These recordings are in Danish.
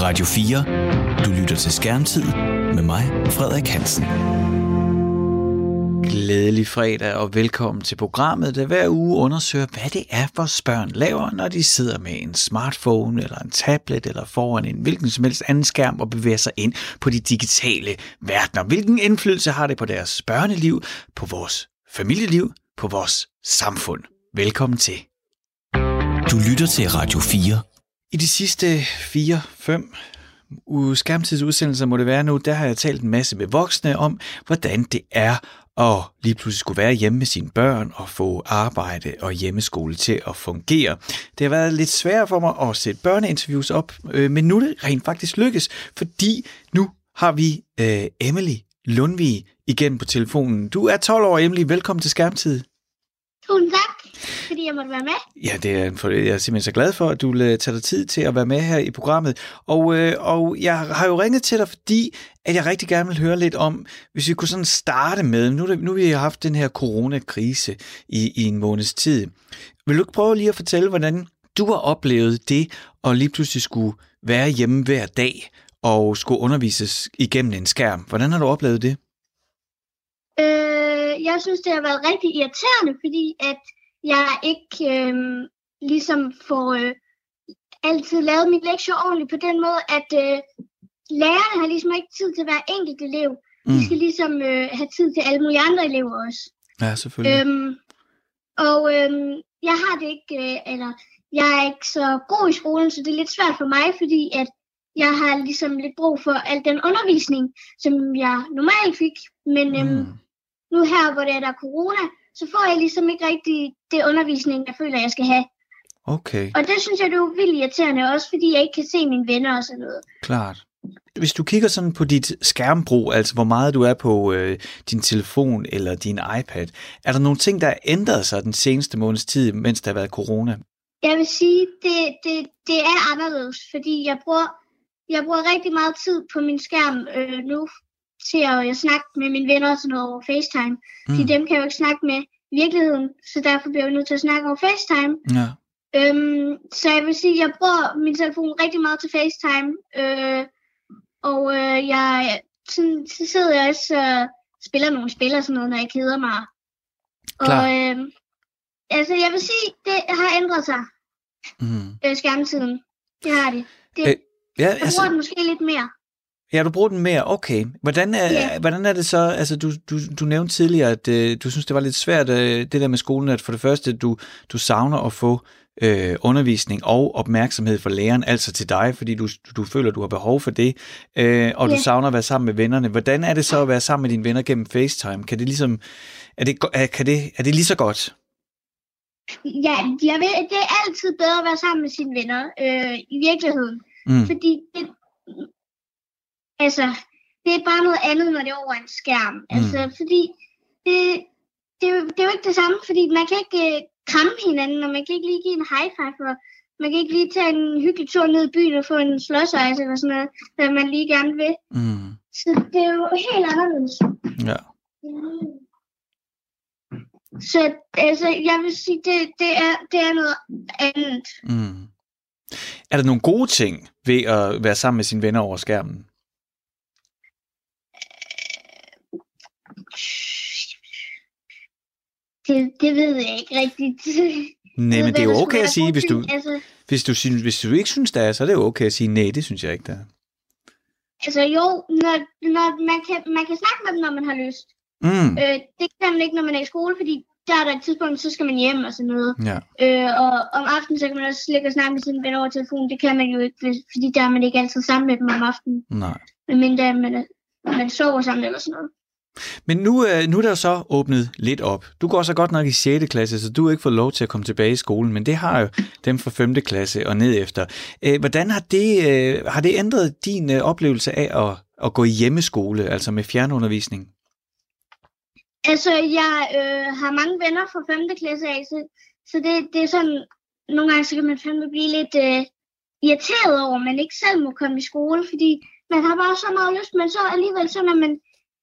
Radio 4. Du lytter til Skærmtid med mig, Frederik Hansen. Glædelig fredag og velkommen til programmet, der hver uge undersøger, hvad det er, vores børn laver, når de sidder med en smartphone eller en tablet eller foran en hvilken som helst anden skærm og bevæger sig ind på de digitale verdener. Hvilken indflydelse har det på deres børneliv, på vores familieliv, på vores samfund? Velkommen til. Du lytter til Radio 4. I de sidste 4-5 skærmtidsudsendelser må det være nu, der har jeg talt en masse med voksne om, hvordan det er at lige pludselig skulle være hjemme med sine børn og få arbejde og hjemmeskole til at fungere. Det har været lidt sværere for mig at sætte børneinterviews op, men nu er det rent faktisk lykkes, fordi nu har vi Emilie Lundvig igen på telefonen. Du er 12 år, Emilie. Velkommen til Skærmtid. Tusind tak, fordi jeg måtte være med. Ja, det er, jeg er simpelthen så glad for, at du tager dig tid til at være med her i programmet. Og jeg har jo ringet til dig, fordi at jeg rigtig gerne vil høre lidt om, hvis vi kunne sådan starte med, nu vi har haft den her coronakrise i en måneds tid. Vil du ikke prøve lige at fortælle, hvordan du har oplevet det, og lige pludselig skulle være hjemme hver dag, og skulle undervises igennem en skærm? Hvordan har du oplevet det? Jeg synes, det har været rigtig irriterende, fordi at jeg ikke ligesom får altid lavet mit lektier ordentligt på den måde, at lærerne har ligesom ikke tid til hver enkelt elev. De skal ligesom have tid til alle mulige andre elever også. Ja, selvfølgelig. Jeg har det ikke, eller jeg er ikke så god i skolen, så det er lidt svært for mig, fordi at jeg har ligesom lidt brug for al den undervisning, som jeg normalt fik, men... Nu her, hvor det er der corona, så får jeg ligesom ikke rigtig det undervisning, jeg føler, jeg skal have. Okay. Og det synes jeg, det er vildt irriterende, også fordi jeg ikke kan se mine venner og sådan noget. Klart. Hvis du kigger sådan på dit skærmbrug, altså hvor meget du er på din telefon eller din iPad, er der nogle ting, der har ændret sig den seneste måneds tid, mens der har været corona? Jeg vil sige, det er anderledes, fordi jeg bruger rigtig meget tid på min skærm nu, til at snakke med mine venner og sådan noget over FaceTime. Fordi dem kan jeg jo ikke snakke med i virkeligheden, så derfor bliver jeg nødt til at snakke over FaceTime. Ja. Så jeg vil sige, at jeg bruger min telefon rigtig meget til FaceTime, så sidder jeg også og spiller nogle spil og sådan noget, når jeg keder mig. Klar. Og jeg vil sige, det har ændret sig. Skærmtiden. Det har det. Jeg bruger den måske lidt mere. Ja, du bruger den mere. Okay. Hvordan er det så, altså du nævnte tidligere, at du synes, det var lidt svært, det der med skolen, at for det første, du savner at få undervisning og opmærksomhed fra læreren, altså til dig, fordi du føler, du har behov for det, og du savner at være sammen med vennerne. Hvordan er det så at være sammen med dine venner gennem FaceTime? Kan det ligesom, er det lige så godt? Ja, det er altid bedre at være sammen med sine venner, i virkeligheden. Fordi det er bare noget andet, når det er over en skærm. Altså, fordi det er jo ikke det samme, fordi man kan ikke kramme hinanden, og man kan ikke lige give en high five, og man kan ikke lige tage en hyggelig tur ned i byen og få en slåsejse eller sådan noget, hvad man lige gerne vil. Så det er jo helt anderledes. Ja. Så altså, jeg vil sige, det er noget andet. Er der nogle gode ting ved at være sammen med sine venner over skærmen? Det ved jeg ikke rigtigt. Nej, men det er jo okay at sige, hvis du ikke synes, der er, så er det jo okay at sige, nej, det synes jeg ikke, der er. Altså jo, når man kan snakke med dem, når man har lyst. Det kan man ikke, når man er i skole, fordi der et tidspunkt, så skal man hjem og sådan noget. Ja. Og om aftenen, så kan man også ligge og snakke med sine venner over telefonen. Det kan man jo ikke, fordi der er man ikke altid sammen med dem om aftenen. Nej. Medmindre man sover sammen eller sådan noget. Men nu er der så åbnet lidt op. Du går så godt nok i 6. klasse, så du har ikke fået lov til at komme tilbage i skolen, men det har jo dem fra 5. klasse og nedefter. Hvordan har det ændret din oplevelse af at gå i hjemmeskole, altså med fjernundervisning? Altså, jeg har mange venner fra 5. klasse af, så det er sådan, nogle gange så kan man fandme blive lidt irriteret over, at man ikke selv må komme i skole, fordi man har bare så meget lyst, men så alligevel, så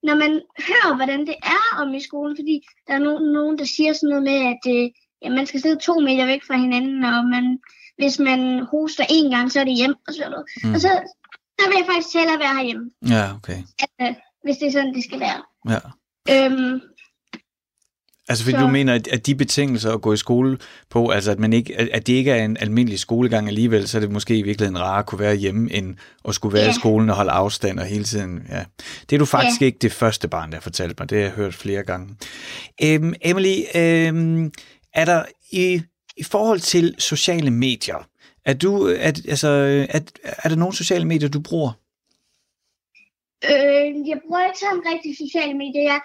når man hører, hvordan det er om i skolen, fordi der er nogen, der siger sådan noget med, at man skal sidde 2 meter væk fra hinanden, og man hvis man hoster en gang, så er det hjem og sådan noget. Mm. Og så vil jeg faktisk hellere være herhjemme. Ja, okay. Altså, hvis det er sådan, det skal være. Ja. Altså, fordi du mener, at de betingelser at gå i skole på, altså at man ikke, at det ikke er en almindelig skolegang alligevel, så er det måske i virkeligheden rarere at kunne være hjemme, end at skulle være i skolen og holde afstand og hele tiden. Ja. Det er du faktisk ikke det første barn, der fortalte mig. Det har jeg hørt flere gange. Emilie, er der i forhold til sociale medier, er der nogle sociale medier, du bruger? Jeg bruger ikke sådan rigtig sociale medier.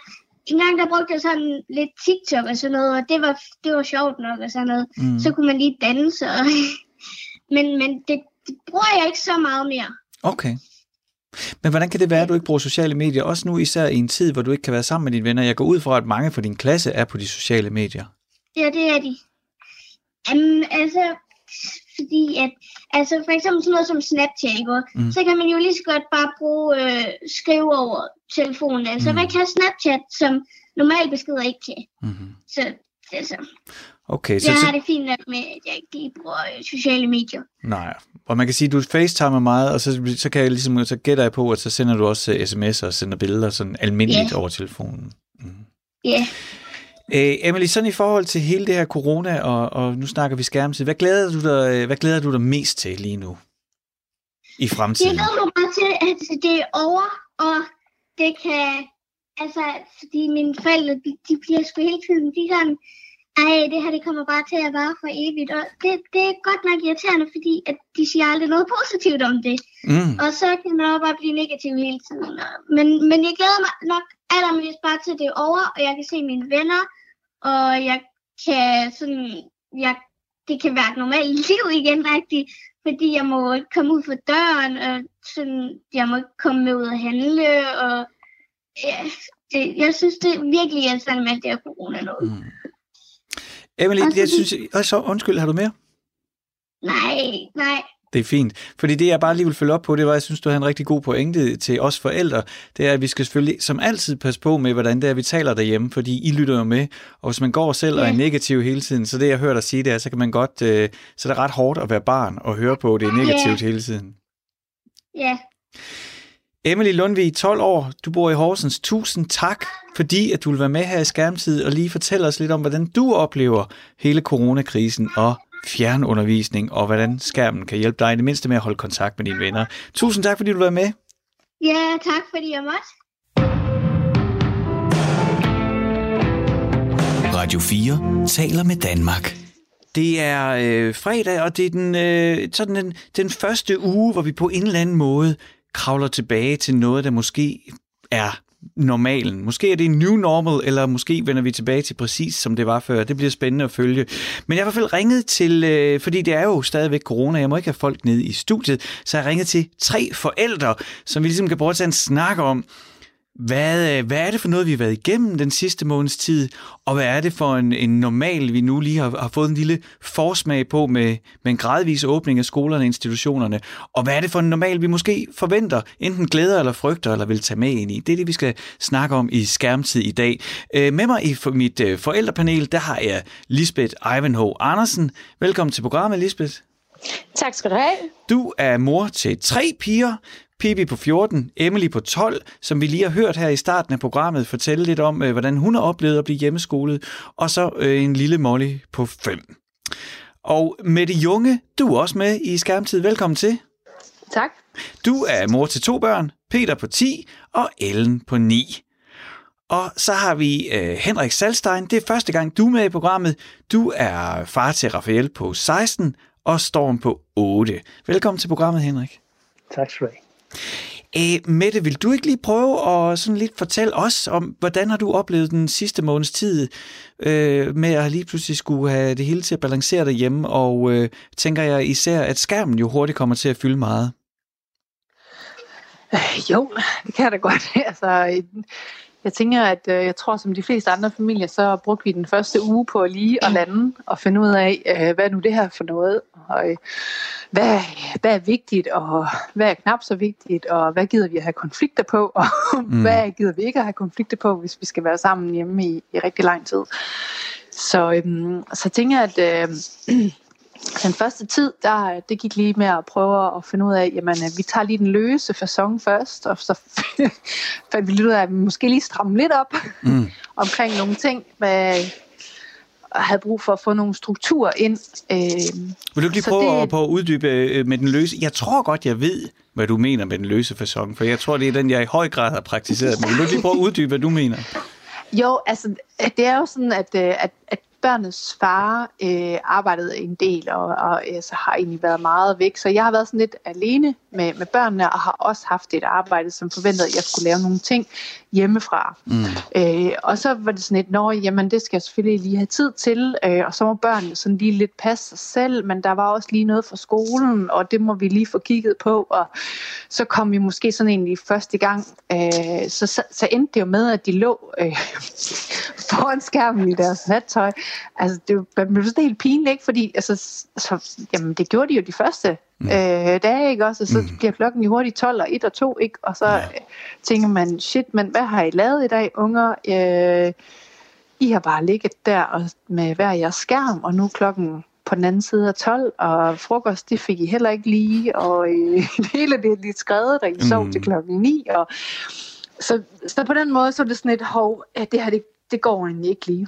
En gang der brugte jeg sådan lidt TikTok og sådan noget, og det var sjovt nok og sådan noget. Mm. Så kunne man lige danse, og men det bruger jeg ikke så meget mere. Okay. Men hvordan kan det være, at du ikke bruger sociale medier, også nu især i en tid, hvor du ikke kan være sammen med dine venner? Jeg går ud fra, at mange fra din klasse er på de sociale medier. Ja, det er de. Fordi at, altså for eksempel sådan noget som Snapchat, så kan man jo lige så godt bare skrive over telefonen. Altså man kan Snapchat, som normalt beskeder ikke kan. Mm. Så altså, okay, så har det fint nok med, at jeg ikke bruger sociale medier. Nej, og man kan sige, at du FaceTimer meget, og så kan jeg ligesom, så gætter jeg på, at så sender du også sms'er og sender billeder sådan almindeligt over telefonen. Ja. Mm. Yeah. Emilie, sådan i forhold til hele det her corona, og nu snakker vi skærmtid, hvad glæder du dig mest til lige nu i fremtiden? Jeg glæder mig til, at det er over, og det kan, altså, fordi mine forældre, de bliver sgu hele tiden, de er sådan, det her, det kommer bare til at vare for evigt, og det er godt nok irriterende, fordi at de siger aldrig noget positivt om det, og så kan man også bare blive negativ hele tiden, men jeg glæder mig nok allermest bare til, at det er over, og jeg kan se mine venner, og jeg kan det kan være et normalt liv igen rigtigt, fordi jeg må ikke komme ud for døren, og sådan, jeg må ikke komme ud og handle, og jeg synes, det virkelig er sådan med det her corona noget. Mm. Emilie, jeg synes, har du mere? Nej. Det er fint, fordi det, jeg bare lige vil følge op på, det var, jeg synes, du havde en rigtig god pointe til os forældre, det er, at vi skal selvfølgelig som altid passe på med, hvordan det er, vi taler derhjemme, fordi I lytter jo med, og hvis man går selv og er negativ hele tiden, så det, jeg hører dig sige, det er, så kan man godt, så er det ret hårdt at være barn og høre på, det er negativt hele tiden. Ja. Yeah. Emilie Lundvig, 12 år, du bor i Horsens. Tusind tak, fordi at du vil være med her i Skærmtid og lige fortælle os lidt om, hvordan du oplever hele coronakrisen og fjernundervisning, og hvordan skærmen kan hjælpe dig i det mindste med at holde kontakt med dine venner. Tusind tak, fordi du var med. Ja, tak fordi jeg måtte. Radio 4 taler med Danmark. Det er fredag, og det er den første uge, hvor vi på en eller anden måde kravler tilbage til noget, der måske er normalen. Måske er det en new normal, eller måske vender vi tilbage til præcis, som det var før. Det bliver spændende at følge. Men jeg har i hvert fald ringet til, fordi det er jo stadigvæk corona, jeg må ikke have folk nede i studiet, så jeg har ringet til 3 forældre, som vi ligesom kan prøve at tage en snak om, hvad er det for noget, vi har været igennem den sidste måneds tid, og hvad er det for en normal, vi nu lige har fået en lille forsmag på med en gradvis åbning af skolerne og institutionerne, og hvad er det for en normal, vi måske forventer, enten glæder eller frygter, eller vil tage med ind i. Det er det, vi skal snakke om i Skærmtid i dag. Med mig i mit forældrepanel, der har jeg Lisbeth Ivanhoe-Andersen. Velkommen til programmet, Lisbeth. Tak skal du have. Du er mor til 3 piger, Pippi på 14, Emilie på 12, som vi lige har hørt her i starten af programmet fortælle lidt om, hvordan hun har oplevet at blive hjemmeskolet, og så en lille Molly på 5. Og Mette Junge, du er også med i Skærmtid. Velkommen til. Tak. Du er mor til 2 børn, Peter på 10 og Ellen på 9. Og så har vi Henrik Salstein. Det er første gang, du er med i programmet. Du er far til Rafael på 16 og Storm på 8. Velkommen til programmet, Henrik. Tak skal du have. Mette, vil du ikke lige prøve at sådan lidt fortælle os om, hvordan har du oplevet den sidste måneds tid med at lige pludselig skulle have det hele til at balancere derhjemme, og tænker jeg især, at skærmen jo hurtigt kommer til at fylde meget? Jo, det kan jeg da godt. Altså, jeg tænker, at jeg tror, som de fleste andre familier, så brugte vi den første uge på lige at lande og finde ud af, hvad nu det her for noget, og hvad er vigtigt, og hvad er knap så vigtigt, og hvad gider vi at have konflikter på, og hvad gider vi ikke at have konflikter på, hvis vi skal være sammen hjemme i rigtig lang tid. Så tænker jeg, at Den første tid, det gik lige med at prøve at finde ud af, jamen vi tager lige den løse facon først, og så fandt vi lige ud af, at vi måske lige stramme lidt op omkring nogle ting, med havde brug for at få nogle strukturer ind. Vil du lige prøve at uddybe med den løse? Jeg tror godt, jeg ved, hvad du mener med den løse facon, for jeg tror, det er den, jeg i høj grad har praktiseret. Men vil du lige prøve at uddybe, hvad du mener? Jo, altså det er jo sådan, at børnenes far arbejdede en del, og så har egentlig været meget væk. Så jeg har været sådan lidt alene med børnene, og har også haft et arbejde, som forventede, at jeg skulle lave nogle ting hjemmefra. Og så var det sådan et, jamen det skal jeg selvfølgelig lige have tid til, og så må børnene sådan lige lidt passe sig selv, men der var også lige noget fra skolen, og det må vi lige få kigget på, og så kom vi måske sådan egentlig første gang. Så endte det jo med, at de lå foran skærmen i deres nattøj. Altså, det blev sådan helt pinligt, ikke? Fordi jamen, det gjorde de jo de første dage, ikke også? Og så bliver klokken jo hurtigt 12 og 1 og 2, ikke? Og så tænker man, shit, men hvad har I lavet i dag, unger? I har bare ligget der og med hver jeres skærm, og nu klokken på den anden side af 12, og frokost, det fik I heller ikke lige, og det hele det lidt skrevet, da I sov til klokken 9, og så på den måde, så er det sådan et hov, at det her, det går egentlig ikke lige.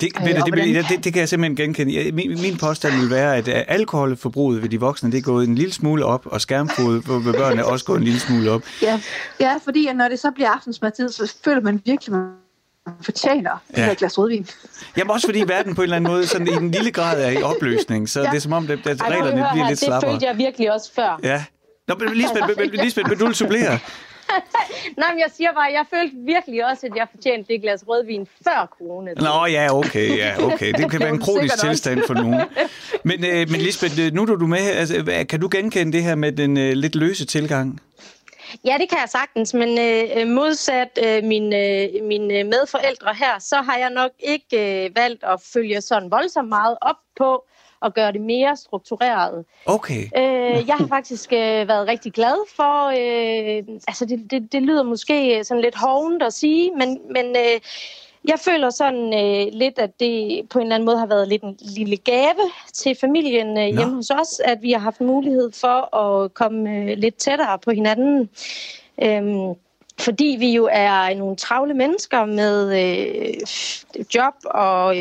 Det kan jeg simpelthen genkende. Min påstand vil være, at alkoholforbruget ved de voksne, det er gået en lille smule op, og skærmforbruget ved børnene er også gået en lille smule op. Ja, fordi når det så bliver aftensmadstid, så føler man virkelig, man fortjener et glas rødvin. Jamen også fordi verden på en eller anden måde sådan i en lille grad er i opløsning, så det er som om, at reglerne bliver lidt slappere. Det følte jeg virkelig også før. Ja. Nå, men Lisbeth, vil du supplere? Nej, men jeg siger bare, jeg følte virkelig også, at jeg fortjente det glas rødvin før corona. Nå ja, okay. Det kan være en kronisk tilstand for nogen. Men Lisbeth, nu er du med. Altså, kan du genkende det her med den lidt løse tilgang? Ja, det kan jeg sagtens, men modsat mine medforældre her, så har jeg nok ikke valgt at følge sådan voldsomt meget op på og gøre det mere struktureret. Okay. Jeg har faktisk været rigtig glad for, det lyder måske sådan lidt hovent at sige, men jeg føler sådan lidt, at det på en eller anden måde har været lidt en lille gave til familien hjemme hos os, at vi har haft mulighed for at komme lidt tættere på hinanden. Fordi vi jo er nogle travle mennesker med job, og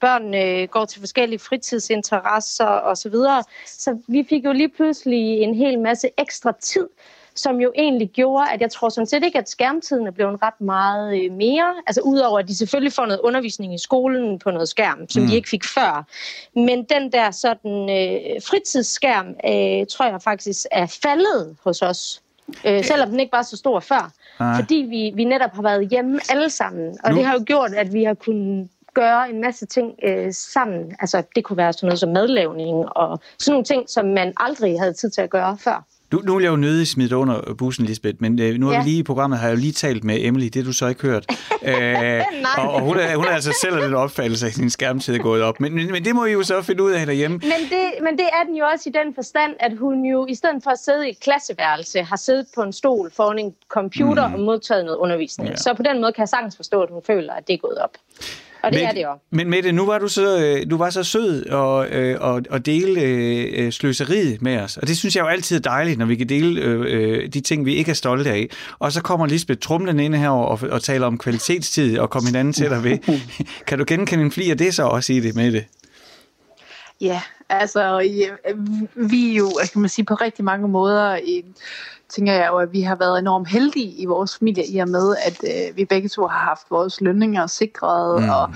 børn går til forskellige fritidsinteresser osv. Så vi fik jo lige pludselig en hel masse ekstra tid, som jo egentlig gjorde, at jeg tror sådan set ikke, at skærmtiden er blevet ret meget mere. Altså udover, at de selvfølgelig får noget undervisning i skolen på noget skærm, som de ikke fik før. Men den der sådan fritidsskærm, tror jeg faktisk er faldet hos os. Selvom den ikke var så stor før, fordi vi netop har været hjemme alle sammen, og det har jo gjort, at vi har kunnet gøre en masse ting sammen. Altså det kunne være sådan noget som madlavning og sådan nogle ting, som man aldrig havde tid til at gøre før. Nu er jeg jo nødig smidt under bussen, Lisbeth, men nu har vi lige i programmet, har jeg jo lige talt med Emilie, det har du så ikke hørt. Og hun er altså selv den opfattelse, at sin skærmtid er gået op. Men det må I jo så finde ud af derhjemme. Men det er den jo også i den forstand, at hun jo i stedet for at sidde i et klasseværelse, har siddet på en stol foran en computer og modtaget noget undervisning. Ja. Så på den måde kan jeg sagtens forstå, at hun føler, at det er gået op. Og det er det jo. Men Mette, nu var du var så sød og dele sløseriet med os. Og det synes jeg jo altid er dejligt, når vi kan dele de ting, vi ikke er stolte af. Og så kommer Lisbeth trumlen ind her og taler om kvalitetstid og kommer hinanden til dig ved. Kan du genkende en fli af det så også i det, Mette? Ja, altså vi er jo, kan man sige, på rigtig mange måder tænker jeg jo, at vi har været enormt heldige i vores familie, i og med, at vi begge to har haft vores lønninger sikret, og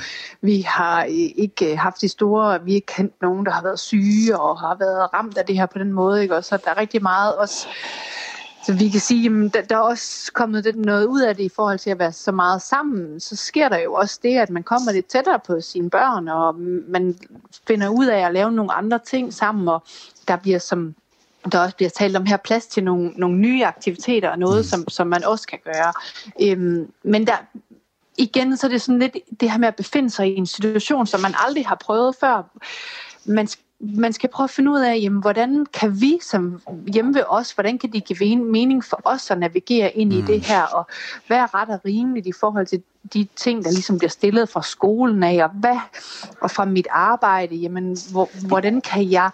vi har ikke haft de store, vi har ikke kendt nogen, der har været syge og har været ramt af det her på den måde, ikke? Og så der er rigtig meget også, så vi kan sige, at der er også kommet lidt noget ud af det i forhold til at være så meget sammen. Så sker der jo også det, at man kommer lidt tættere på sine børn, og man finder ud af at lave nogle andre ting sammen, og der også bliver talt om her, plads til nogle nye aktiviteter og noget, som man også kan gøre. Men der igen, så er det sådan lidt det her med at befinde sig i en situation, som man aldrig har prøvet før. Man skal prøve at finde ud af, jamen, hvordan kan vi som hjemme ved os, hvordan kan det give mening for os at navigere ind i det her, og hvad er ret og rimeligt i forhold til de ting, der ligesom bliver stillet fra skolen af, og hvad, og fra mit arbejde, jamen, hvordan kan jeg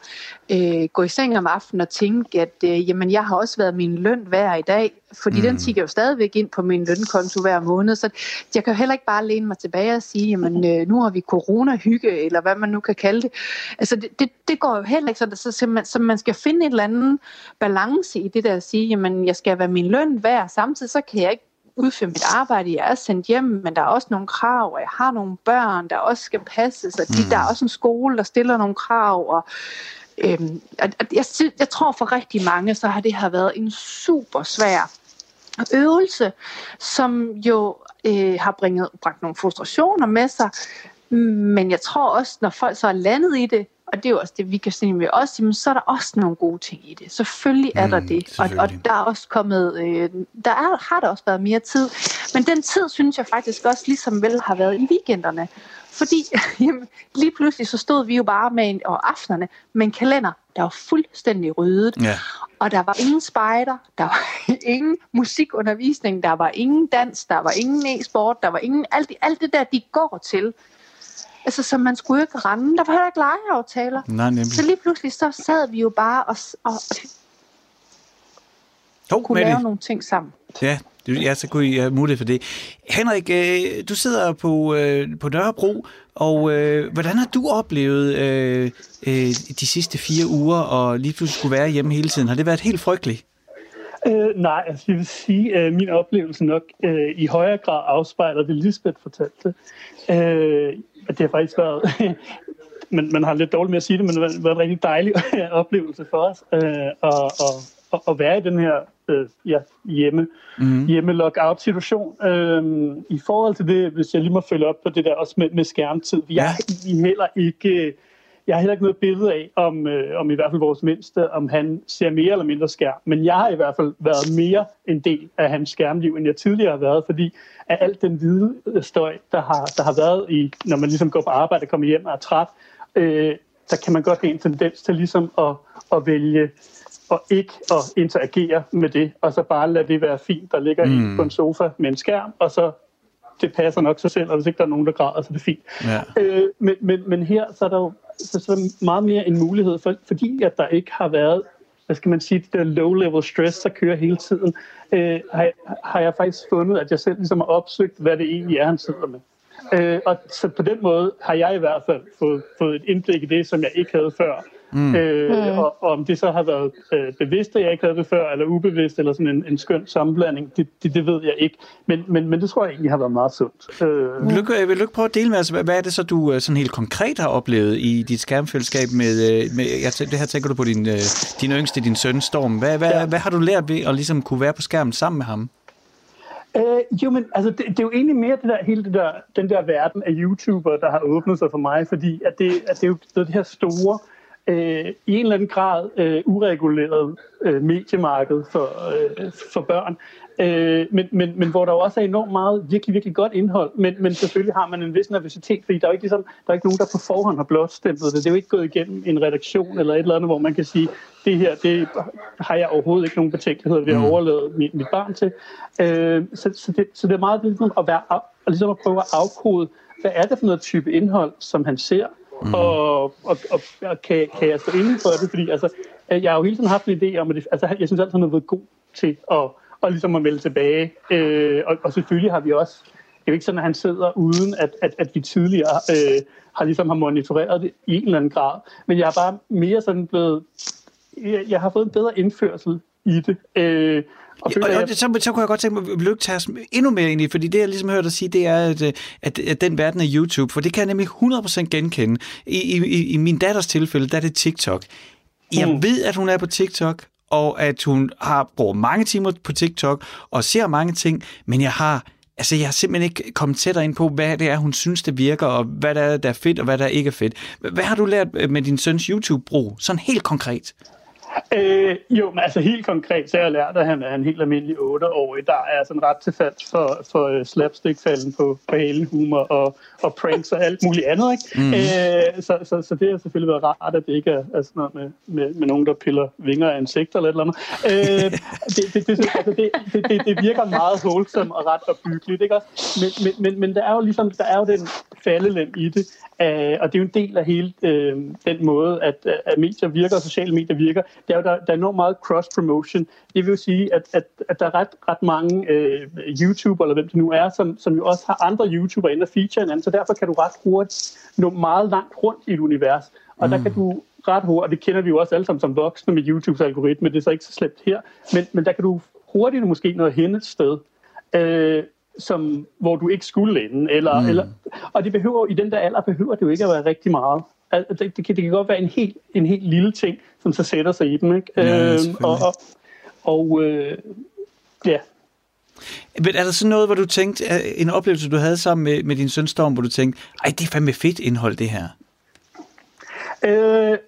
gå i seng om aftenen og tænke, at jamen, jeg har også været min løn hver i dag, fordi den tigger jo stadigvæk ind på min lønkonto hver måned, så jeg kan jo heller ikke bare læne mig tilbage og sige, jamen, nu har vi corona-hygge, eller hvad man nu kan kalde det. Altså, det går jo heller ikke, så man skal finde et eller andet balance i det der at sige, jamen, jeg skal være min løn hver, samtidig så kan jeg ikke udføre mit arbejde, jeg er sendt hjem, men der er også nogle krav, og jeg har nogle børn, der også skal passes, og der er også en skole, der stiller nogle krav, og jeg tror for rigtig mange, så har det her været en super svær øvelse, som jo har bragt nogle frustrationer med sig, men jeg tror også, når folk så er landet i det, og det er jo også det, vi kan se med os, men så er der også nogle gode ting i det. Selvfølgelig er der det. Og der er også kommet, har der også været mere tid. Men den tid, synes jeg faktisk også, ligesom vel har været i weekenderne. Fordi lige pludselig så stod vi jo bare med og aftenerne med en kalender, der var fuldstændig ryddet. Ja. Og der var ingen spejder, der var ingen musikundervisning, der var ingen dans, der var ingen e-sport, der var ingen alt det der, de går til. Altså, så man skulle ikke rende. Der var heller ikke legeaftaler. Nej, nemlig. Så lige pludselig, så sad vi jo bare og kunne lave nogle ting sammen. Ja, så kunne I have mulighed for det. Henrik, du sidder på Nørrebro, og hvordan har du oplevet de sidste 4 uger, og lige pludselig skulle være hjemme hele tiden? Har det været helt frygteligt? Nej, altså jeg vil sige, at min oplevelse nok i højere grad afspejler det, Lisbeth fortalte. Det har faktisk været, man har lidt dårligt med at sige det, men det har været en rigtig dejlig oplevelse for os at være i den her hjemme-lockout-situation. I forhold til det, hvis jeg lige må følge op på det der også med skærmtid, jeg har heller ikke noget billede af, om i hvert fald vores mindste, om han ser mere eller mindre skærm. Men jeg har i hvert fald været mere en del af hans skærmliv, end jeg tidligere har været, fordi af alt den hvide støj, der har været i, når man ligesom går på arbejde og kommer hjem og er træt, der kan man godt have en tendens til ligesom at vælge og ikke at interagere med det, og så bare lade det være fint, der ligger på en sofa med en skærm, og så det passer nok sig selv, og hvis ikke der er nogen, der græder, så er det fint. Ja. Men her så er der jo så meget mere en mulighed, fordi at der ikke har været, hvad skal man sige, det der low-level stress, der kører hele tiden, har jeg faktisk fundet, at jeg selv ligesom har opsøgt, hvad det egentlig er, han sidder med. Og så på den måde har jeg i hvert fald fået et indblik i det, som jeg ikke havde før. Og om det så har været bevidst, at jeg ikke havde det før, eller ubevidst, eller sådan en skøn sammenblanding, det ved jeg ikke. Men det tror jeg egentlig har været meget sundt. Vil du prøve at dele med os, hvad er det så, du sådan helt konkret har oplevet i dit skærmfællesskab med det her tænker du på din yngste, din søn Storm. Hvad har du lært ved at ligesom kunne være på skærmen sammen med ham? Det er jo egentlig mere det der, hele det der, den der verden af YouTuber, der har åbnet sig for mig, fordi at det er jo det her store, i en eller anden grad ureguleret mediemarked for børn, men hvor der jo også er enormt meget virkelig, virkelig godt indhold, men selvfølgelig har man en vis nervøsitet, fordi der er ikke nogen, der på forhånd har blotstemplet det. Det er jo ikke gået igennem en redaktion eller et eller andet, hvor man kan sige, det her, det har jeg overhovedet ikke nogen betænkeligheder ved at overlade mit barn til. Så det er meget vigtigt at være, ligesom at prøve at afkode, hvad er det for noget type indhold, som han ser, og kan jeg stå inden for det, fordi altså, jeg har jo hele tiden haft en idé om, at jeg synes altid, han har været god til at ligesom at melde tilbage, og selvfølgelig har vi også, det er jo ikke sådan, at han sidder uden, at vi tidligere har monitoreret det i en eller anden grad, men jeg har bare mere sådan blevet, jeg har fået en bedre indførsel i det, så kunne jeg godt tænke mig at lykke endnu mere ind i, fordi det, jeg ligesom hørt dig sige, det er, at den verden er YouTube, for det kan jeg nemlig 100% genkende. I min datters tilfælde, der er det TikTok. Jeg ved, at hun er på TikTok, og at hun har brugt mange timer på TikTok, og ser mange ting, men jeg har simpelthen ikke kommet tættere ind på, hvad det er, hun synes, det virker, og hvad der er fedt, og hvad der ikke er fedt. Hvad har du lært med din søns YouTube-brug, sådan helt konkret? Jo, men altså helt konkret, så jeg har lært, at han er en helt almindelig 8-årig, der er sådan ret til fast for slapstick-falden på hælenhumor og pranks og alt muligt andet, ikke? Mm. Så det har selvfølgelig været rart, at det ikke er sådan noget med nogen, der piller vinger af insekter eller et eller andet. Det virker meget wholesome og ret opbyggeligt, ikke også? Men der er jo ligesom, der er jo den faldelem i det, og det er jo en del af hele den måde, at medier virker, og sociale medier virker. Der er enormt meget cross-promotion. Det vil jo sige, at der er ret mange YouTuber, eller hvem det nu er, som jo også har andre YouTuber inde og feature hinanden, så derfor kan du ret hurtigt nå meget langt rundt i et univers. Og der kan du ret hurtigt, og det kender vi jo også alle sammen som voksne med YouTubes algoritme, det er så ikke så slemt her, men der kan du hurtigt måske nå hen et sted, hvor du ikke skulle ende. Eller, og det behøver, i den der alder behøver det jo ikke at være rigtig meget. Det kan godt være en helt lille ting, som så sætter sig i dem, ikke? Ja, ja. Men er der sådan noget, hvor du tænkte, en oplevelse, du havde sammen med din søn Storm, hvor du tænkte, ej, det er fandme fedt indhold, det her? Jeg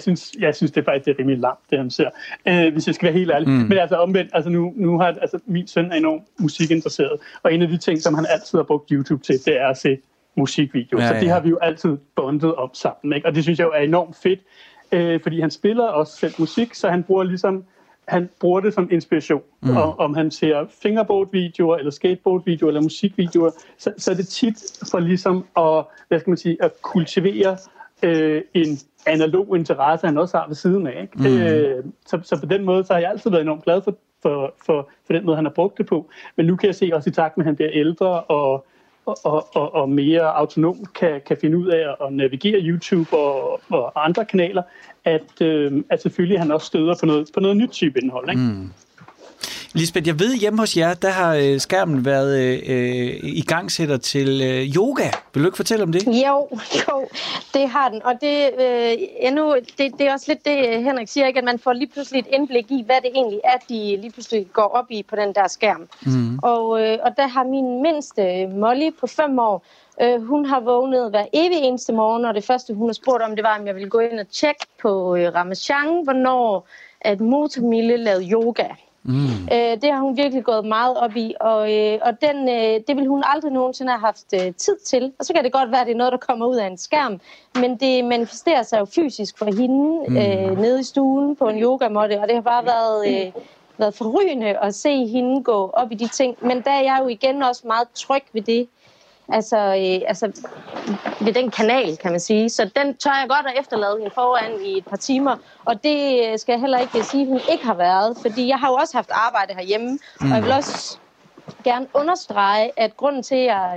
synes det er faktisk det er rimelig langt, det han ser. Hvis jeg skal være helt ærlig. Men altså omvendt, altså nu har min søn er enormt musikinteresseret, og en af de ting, som han altid har brugt YouTube til, det er at se musikvideo, ja. Så det har vi jo altid bondet op sammen, ikke? Og det synes jeg jo er enormt fedt, fordi han spiller også selv musik, så han bruger det som inspiration, og om han ser fingerboard-videoer, eller skateboard-videoer, eller musikvideoer, så er det tit for ligesom at kultivere en analog interesse, han også har ved siden af, ikke? Så på den måde, så har jeg altid været enormt glad for den måde, han har brugt det på, men nu kan jeg se også i takt med, at han bliver ældre, og mere autonom kan finde ud af at navigere YouTube og andre kanaler, at selvfølgelig han også støder på noget nyt type indhold, ikke? Lisbeth, jeg ved hjemme hos jer, der har skærmen været igangsætter til yoga. Vil du ikke fortælle om det? Jo, det har den. Og det er også lidt det, Henrik siger, ikke, at man får lige pludselig et indblik i, hvad det egentlig er, de lige pludselig går op i på den der skærm. Mm. Og der har min mindste, Molly, på 5 år, hun har vågnet hver evig eneste morgen, og det første, hun har spurgt om, det var, om jeg ville gå ind og tjekke på Ramasjang, hvornår at Motormille lavede yoga. Mm. Det har hun virkelig gået meget op i, og det vil hun aldrig nogensinde have haft tid til. Og så kan det godt være, at det er noget, der kommer ud af en skærm, men det manifesterer sig jo fysisk for hende nede i stuen på en yogamåtte, og det har bare været forrygende at se hende gå op i de ting. Men der er jeg jo igen også meget tryg ved det, altså ved den kanal, kan man sige. Så den tør jeg godt at efterlade hende foran i et par timer. Og det skal jeg heller ikke sige, hun ikke har været. Fordi jeg har jo også haft arbejde herhjemme. Og jeg vil også gerne understrege, at grunden til, at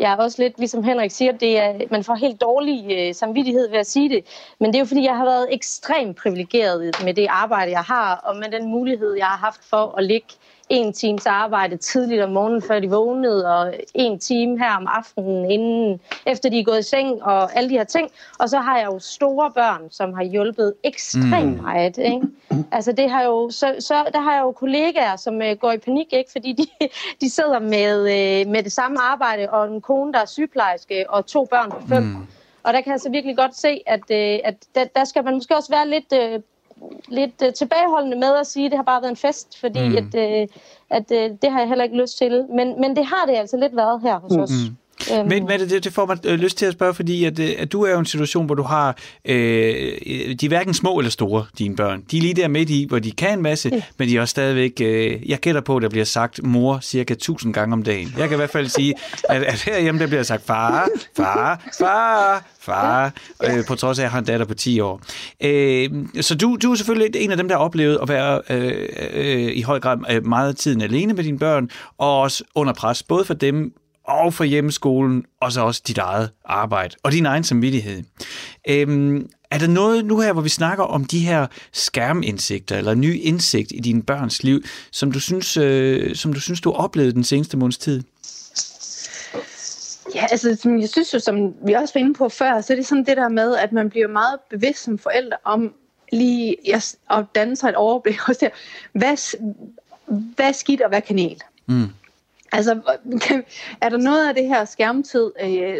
jeg også lidt, ligesom Henrik siger, det er, at man får helt dårlig samvittighed ved at sige det. Men det er jo, fordi jeg har været ekstremt privilegeret med det arbejde, jeg har. Og med den mulighed, jeg har haft for at ligge 1 times arbejde tidligt om morgenen, før de vågnede, og 1 time her om aftenen, inden efter de er gået i seng, og alle de her ting. Og så har jeg jo store børn, som har hjulpet ekstremt meget, ikke? Altså det har jo, så der har jeg jo kollegaer, som går i panik, ikke? Fordi de sidder med det samme arbejde, og en kone, der er sygeplejerske, og 2 børn på 5. Og der kan jeg så virkelig godt se, at der skal man måske også være lidt tilbageholdende med at sige, at det har bare været en fest, fordi at det har jeg heller ikke lyst til. Men det har det altså lidt været her hos os. Men Mette, det får mig lyst til at spørge, fordi at du er jo en situation, hvor du har de er hverken små eller store, dine børn. De er lige der midt i, hvor de kan en masse, men de er også stadigvæk, jeg gætter på, der bliver sagt mor cirka 1000 gange om dagen. Jeg kan i hvert fald sige, at herhjemme der bliver sagt far, på trods af, at jeg har en datter på 10 år. Så du er selvfølgelig en af dem, der har oplevet at være i høj grad meget tiden alene med dine børn, og også under pres, både for dem og fra hjemmeskolen, og så også dit eget arbejde, og din egen samvittighed. Er der noget nu her, hvor vi snakker om de her skærmindsigter, eller ny indsigt i dine børns liv, som du synes, du oplevede den seneste måneds tid? Ja, altså, jeg synes jo, som vi også var inde på før, så er det sådan det der med, at man bliver meget bevidst som forældre om lige at danne sig et overblik og se, hvad skidt og hvad kanel? Altså, er der noget af det her skærmtid,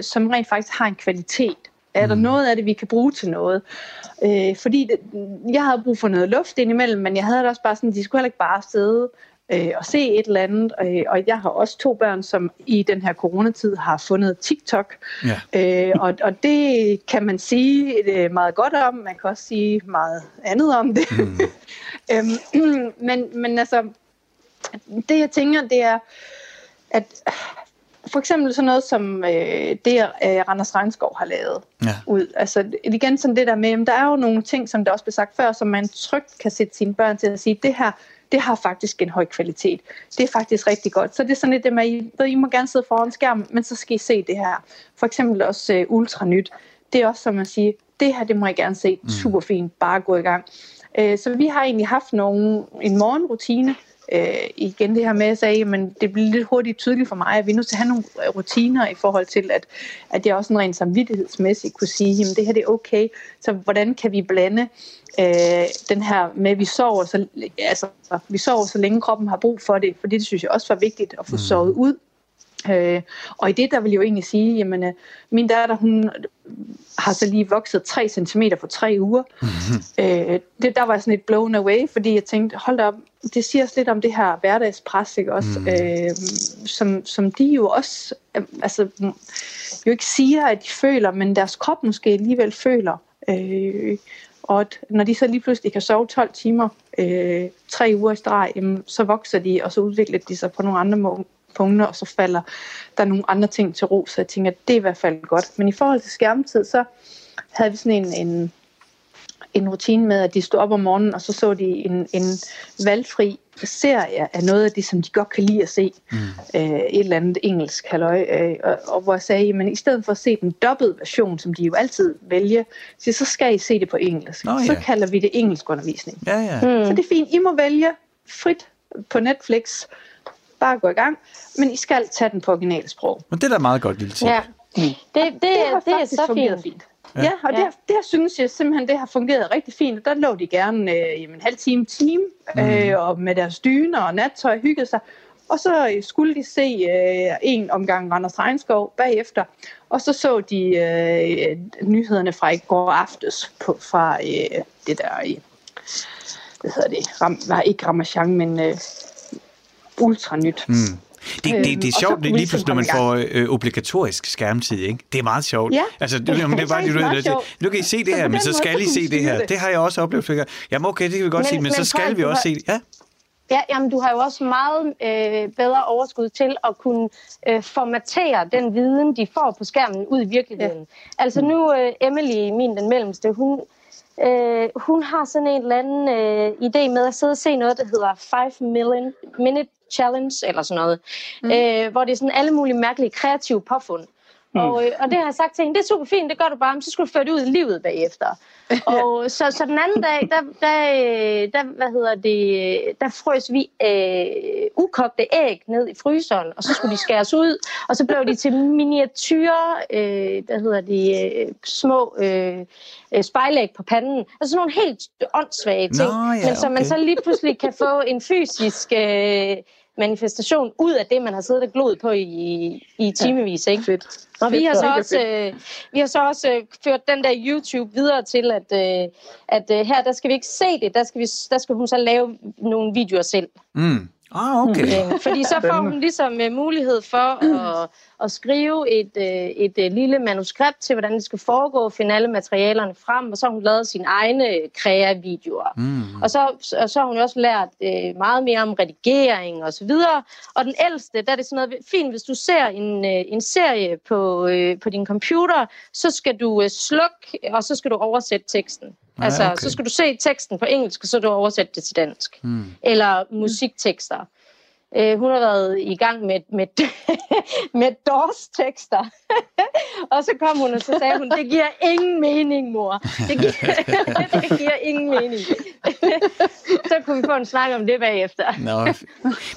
som rent faktisk har en kvalitet? Er der noget af det, vi kan bruge til noget? Fordi det, jeg havde brug for noget luft indimellem, men jeg havde det også bare sådan, de skulle heller ikke bare sidde og se et eller andet. Og jeg har også 2 børn, som i den her coronatid har fundet TikTok. Ja. Og det kan man sige meget godt om. Man kan også sige meget andet om det. Mm. Men altså, det jeg tænker, det er, at for eksempel sådan noget som det Randers Regnskov har lavet ud. Altså igen sådan det der med, der er jo nogle ting, som der også blev sagt før, som man trygt kan sætte sine børn til at sige, det her, det har faktisk en høj kvalitet. Det er faktisk rigtig godt. Så det er sådan lidt det med, I må gerne sidde foran skærmen, men så skal I se det her. For eksempel også Ultranyt. Det er også som at sige, det her, det må I gerne se. Super fint, bare gå i gang. Så vi har egentlig haft en morgenrutine, igen det her med, at jeg sagde, men det bliver lidt hurtigt tydeligt for mig, at vi er nødt til at have nogle rutiner i forhold til, at jeg også rent samvittighedsmæssigt kunne sige, jamen det her det er okay, så hvordan kan vi blande den her med, at vi sover, så længe kroppen har brug for det, for det synes jeg også var vigtigt at få sovet ud. Og i det, der vil jeg jo egentlig sige, jamen min datter, hun har så lige vokset 3 cm for 3 uger. Det, der var sådan et blown away, fordi jeg tænkte, hold da op, det siger også lidt om det her hverdagspres, ikke også? Som de jo også, altså jo ikke siger, at de føler, men deres krop måske alligevel føler. Og når de så lige pludselig kan sove 12 timer, 3 uger i streg, så vokser de, og så udvikler de sig på nogle andre punkter, og så falder der nogle andre ting til ro, så jeg tænker, det er i hvert fald godt. Men i forhold til skærmtid, så havde vi sådan en rutine med, at de stod op om morgenen, og så de en valgfri serie af noget af det, som de godt kan lide at se. Et eller andet engelsk halløj. Og hvor jeg sagde, men i stedet for at se den dobbelt version, som de jo altid vælger, så skal I se det på engelsk. Oh, yeah. Så kalder vi det engelsk undervisning. Yeah, yeah. Så det er fint. I må vælge frit på Netflix, bare gå i gang, men I skal tage den på originalsprog. Men det er da meget godt lille tip. Ja. Det er så fint. Ja, og det synes jeg simpelthen, det har fungeret rigtig fint. Der lå de gerne en halv time og med deres dyner og nattøj hyggede sig. Og så skulle de se en omgang Randers Regnskov bagefter. Og så de nyhederne fra i går aftes fra det der, hvad hedder det, var ikke Ramasjang, men Ultranyt. Det er sjovt, lige pludselig, når man får obligatorisk skærmtid, ikke? Det er meget sjovt. Ja. Altså, det er bare, nu kan I se det her, men så skal I se det her. Det har jeg også oplevet. Jamen okay, det kan vi godt se, men så skal vi også se det. Ja. Ja, jamen du har jo også meget bedre overskud til at kunne formatere den viden, de får på skærmen ud i virkeligheden. Ja. Altså nu, Emilie, den mellemste, hun har sådan en eller anden idé med at sidde og se noget, der hedder 5 Minute Challenge eller sådan noget, hvor det er sådan alle mulige mærkelige kreative påfund. Og det har jeg sagt til hende, det er super fint, det gør du bare, men så skal du føre det ud i livet bagefter. Og så den anden dag, der frøs vi ukogte æg ned i fryseren, og så skulle de skæres ud, og så blev de til miniatyrer, små spejlæg på panden. Altså nogle helt åndssvage ting, men så man så lige pludselig kan få en fysisk manifestation ud af det, man har siddet og gloet på i timevis, ikke? Fedt. Og vi har så også ført den der YouTube videre til, at her, der skal vi ikke se det, der skal hun så lave nogle videoer selv. Fordi så får hun ligesom mulighed for at skrive et lille manuskript til, hvordan det skal foregå, finde alle materialerne frem, og så har hun lavet sine egne krea-videoer. Og så har hun også lært meget mere om redigering og så videre. Og den ældste, der er det sådan noget, fint, hvis du ser en serie på din computer, så skal du slukke, og så skal du oversætte teksten. Altså, så skal du se teksten på engelsk, og så du oversætte det til dansk. Eller musiktekster. Hun har været i gang med DOS-tekster. Og så kom hun, og så sagde hun, det giver ingen mening, mor. Det giver ingen mening. Så kunne vi få en snak om det bagefter.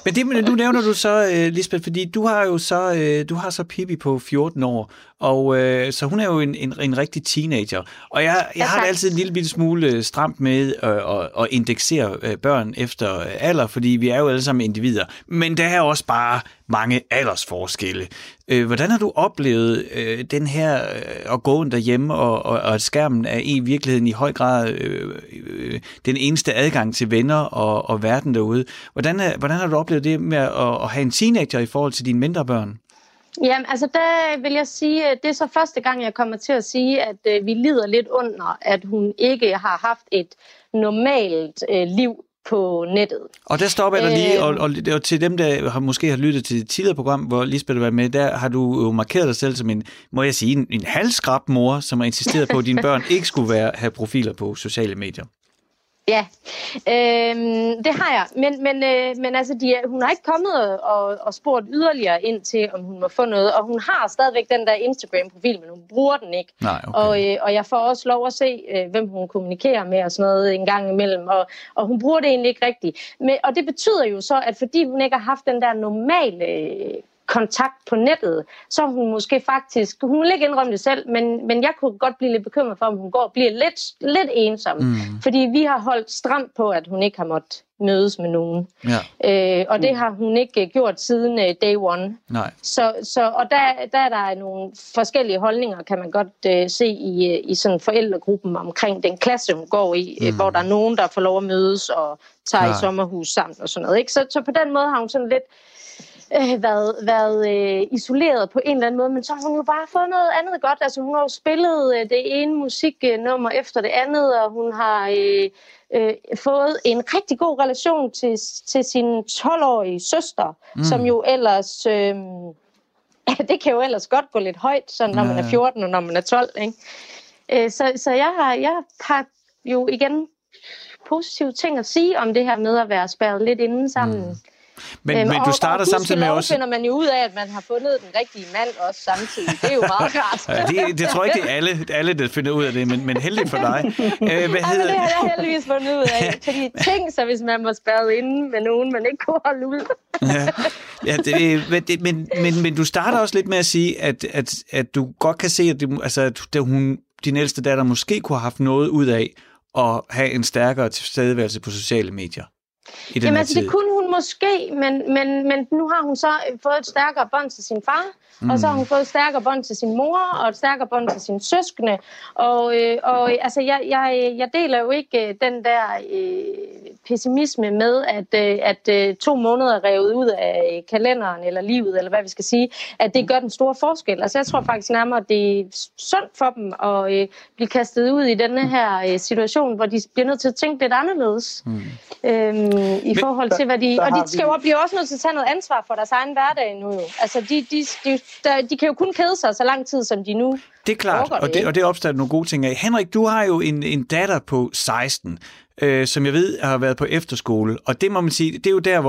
Men det, du nævner du så, Lisbeth, fordi du har så Pippi på 14 år, Og så hun er jo en rigtig teenager. Og jeg har det altid en lille bitte smule stramt med at indeksere børn efter alder, fordi vi er jo alle sammen individer. Men der er også bare mange aldersforskelle. Hvordan har du oplevet den her at gå rundt derhjemme, og at skærmen er i virkeligheden i høj grad den eneste adgang til venner og verden derude? Hvordan har du oplevet det med at have en teenager i forhold til dine mindre børn? Jamen, altså der vil jeg sige, det er så første gang, jeg kommer til at sige, at vi lider lidt under, at hun ikke har haft et normalt liv på nettet. Og der stopper jeg lige, og til dem, der måske har lyttet til det tidligere program, hvor Lisbeth var med, der har du jo markeret dig selv som en halvskrab mor, som har insisteret på, at dine børn ikke skulle have profiler på sociale medier. Ja, det har jeg, men altså, hun har ikke kommet og spurgt yderligere ind til, om hun må få noget, og hun har stadigvæk den der Instagram-profil, men hun bruger den ikke. Nej, okay. Og jeg får også lov at se, hvem hun kommunikerer med og sådan noget en gang imellem, og hun bruger det egentlig ikke rigtigt. Og det betyder jo så, at fordi hun ikke har haft den der normale kontakt på nettet, så hun måske faktisk, hun vil ikke indrømme det selv, men jeg kunne godt blive lidt bekymret for, om hun går og bliver lidt ensom. Mm. Fordi vi har holdt stramt på, at hun ikke har måttet mødes med nogen. Ja. Og det har hun ikke gjort siden day one. Nej. Og der er der nogle forskellige holdninger, kan man godt se i sådan forældregruppen omkring den klasse, hun går i, hvor der er nogen, der får lov at mødes og tager i sommerhus sammen og sådan noget. Ikke? Så på den måde har hun sådan lidt været isoleret på en eller anden måde, men så har hun jo bare fået noget andet godt. Altså hun har jo spillet det ene musiknummer efter det andet, og hun har fået en rigtig god relation til sin 12-årige søster, som jo ellers... det kan jo ellers godt gå lidt højt, sådan, når man er 14 og når man er 12. Ikke? Så jeg har jo igen positive ting at sige om det her med at være spærret lidt inden sammen. Men du starter samtidig med også... finder man jo ud af, at man har fundet den rigtige mand også samtidig. Det er jo meget rart. Ja, det tror jeg ikke, det er alle, der finder ud af det, men heldigt for dig. Det har jeg heldigvis fundet ud af. Fordi tænk så, hvis man var spærret inde med nogen, man ikke kunne holde ud. Men du starter også lidt med at sige, at du godt kan se, at din ældste datter måske kunne have haft noget ud af at have en stærkere tilstedeværelse på sociale medier. Jamen altså, det kunne hun måske, men nu har hun så fået et stærkere bånd til sin far, og så har hun fået et stærkere bånd til sin mor, og et stærkere bånd til sine søskende. Og altså, jeg deler jo ikke den der pessimisme med, at 2 måneder revet ud af kalenderen, eller livet, eller hvad vi skal sige, at det gør den store forskel. Altså, jeg tror faktisk nærmere, at det er sundt for dem at blive kastet ud i denne her situation, hvor de bliver nødt til at tænke lidt anderledes. Forhold til, hvad de... Og de skal jo blive også nødt til at tage noget ansvar for deres egen hverdag nu. Altså, de kan jo kun kede sig så lang tid, som de nu... Det er klart, og det opstår nogle gode ting af. Henrik, du har jo en datter på 16, som jeg ved har været på efterskole, og det må man sige, det er jo der,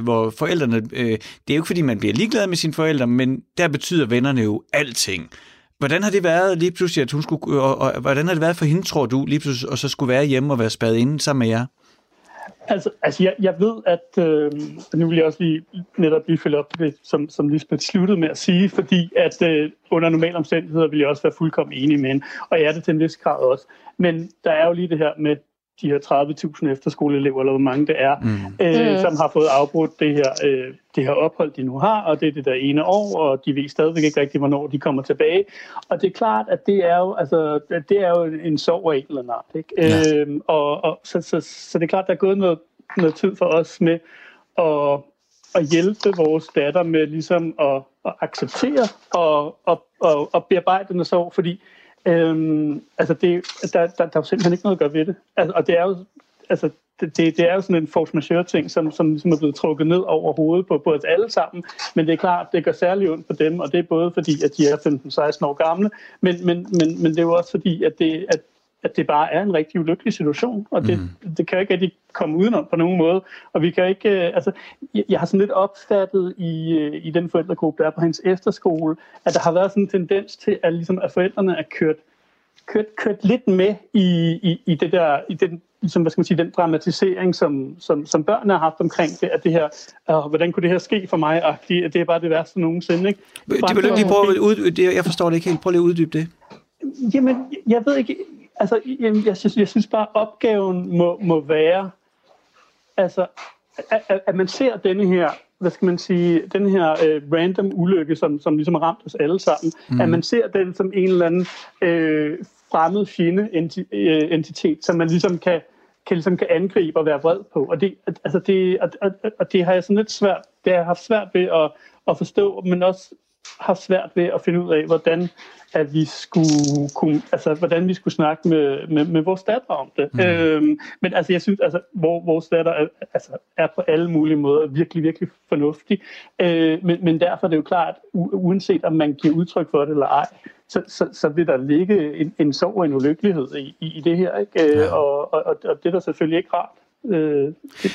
hvor forældrene... det er jo ikke, fordi man bliver ligeglad med sine forældre, men der betyder vennerne jo alting. Hvordan har det været lige pludselig, at hun skulle... Og hvordan har det været for hende, tror du, lige pludselig, og så skulle være hjemme og være spadet inde sammen med jer? Altså jeg ved, at nu vil jeg også lige netop lige følge op på det, som Lisbeth sluttede med at sige, fordi at under normale omstændigheder vil jeg også være fuldkommen enig med hende, og jeg er det til en vis grad også. Men der er jo lige det her med de her 30.000 efterskoleelever, eller hvor mange det er, som har fået afbrudt det her ophold, de nu har, og det er det der ene år, og de ved stadigvæk ikke rigtig, hvornår de kommer tilbage. Og det er klart, at det er jo en sorg af en eller anden art, ikke? Ja. Så det er klart, der er gået noget tid for os med at hjælpe vores datter med ligesom at acceptere og bearbejde den sorg, fordi altså der er jo simpelthen ikke noget at gøre ved det. Altså, og det er jo, altså, det er jo sådan en force majeure ting, som er blevet trukket ned over hovedet på os alle sammen. Men det er klart, det gør særlig ondt på dem, og det er både fordi, at de er 15-16 år gamle, men det er jo også fordi, at det bare er en rigtig ulykkelig situation, og det kan jo ikke rigtig komme udenom på nogen måde, og vi kan ikke, altså, jeg har sådan lidt opfattet i den forældregruppe, der er på hendes efterskole, at der har været sådan en tendens til, at ligesom, at forældrene er kørt lidt med i det der, i den som, hvad skal man sige, den dramatisering, som børnene har haft omkring det, at det her, hvordan kunne det her ske for mig, og det er bare det værste nogensinde, ikke? Det vil du lige prøve at uddybe det, jeg forstår det ikke helt. Prøv lige at uddybe det. Jamen, jeg ved ikke, altså, jeg synes bare, opgaven må være, altså, at man ser denne her, hvad skal man sige, den her random ulykke, som ligesom har ramt os alle sammen, at man ser den som en eller anden fremmed fjende entitet, som man ligesom kan angribe og være vred på. Og det, altså det har jeg sådan lidt svært, det har jeg haft svært ved at forstå, men også haft svært ved at finde ud af, hvordan at vi skulle kunne, altså hvordan vi skulle snakke med vores datter om det. Men altså jeg synes, altså vores datter er på alle mulige måder virkelig, virkelig fornuftig. Men derfor er det jo klart, uanset om man giver udtryk for det eller ej, så vil der ligge en sorg og en ulykkelighed i det her, ikke? Ja. Og det er der selvfølgelig ikke rart.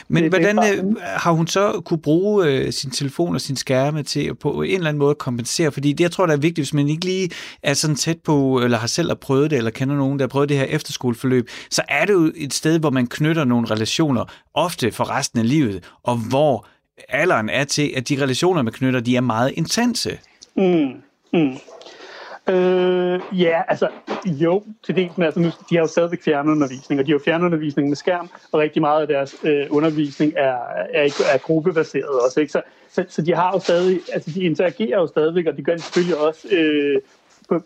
Men hvordan har hun så kunne bruge sin telefon og sin skærme til at på en eller anden måde kompensere? Fordi det, jeg tror, der er vigtigt, hvis man ikke lige er sådan tæt på, eller har selv at prøve det, eller kender nogen, der har prøvet det her efterskoleforløb, så er det jo et sted, hvor man knytter nogle relationer, ofte for resten af livet, og hvor alderen er til, at de relationer, man knytter, de er meget intense. Jo, til dels, men altså, nu, de har jo stadigvæk fjernundervisning, og de har jo fjernundervisning med skærm, og rigtig meget af deres undervisning er gruppebaseret også, ikke? Så de har jo stadig, altså de interagerer jo stadigvæk, og de gør det selvfølgelig også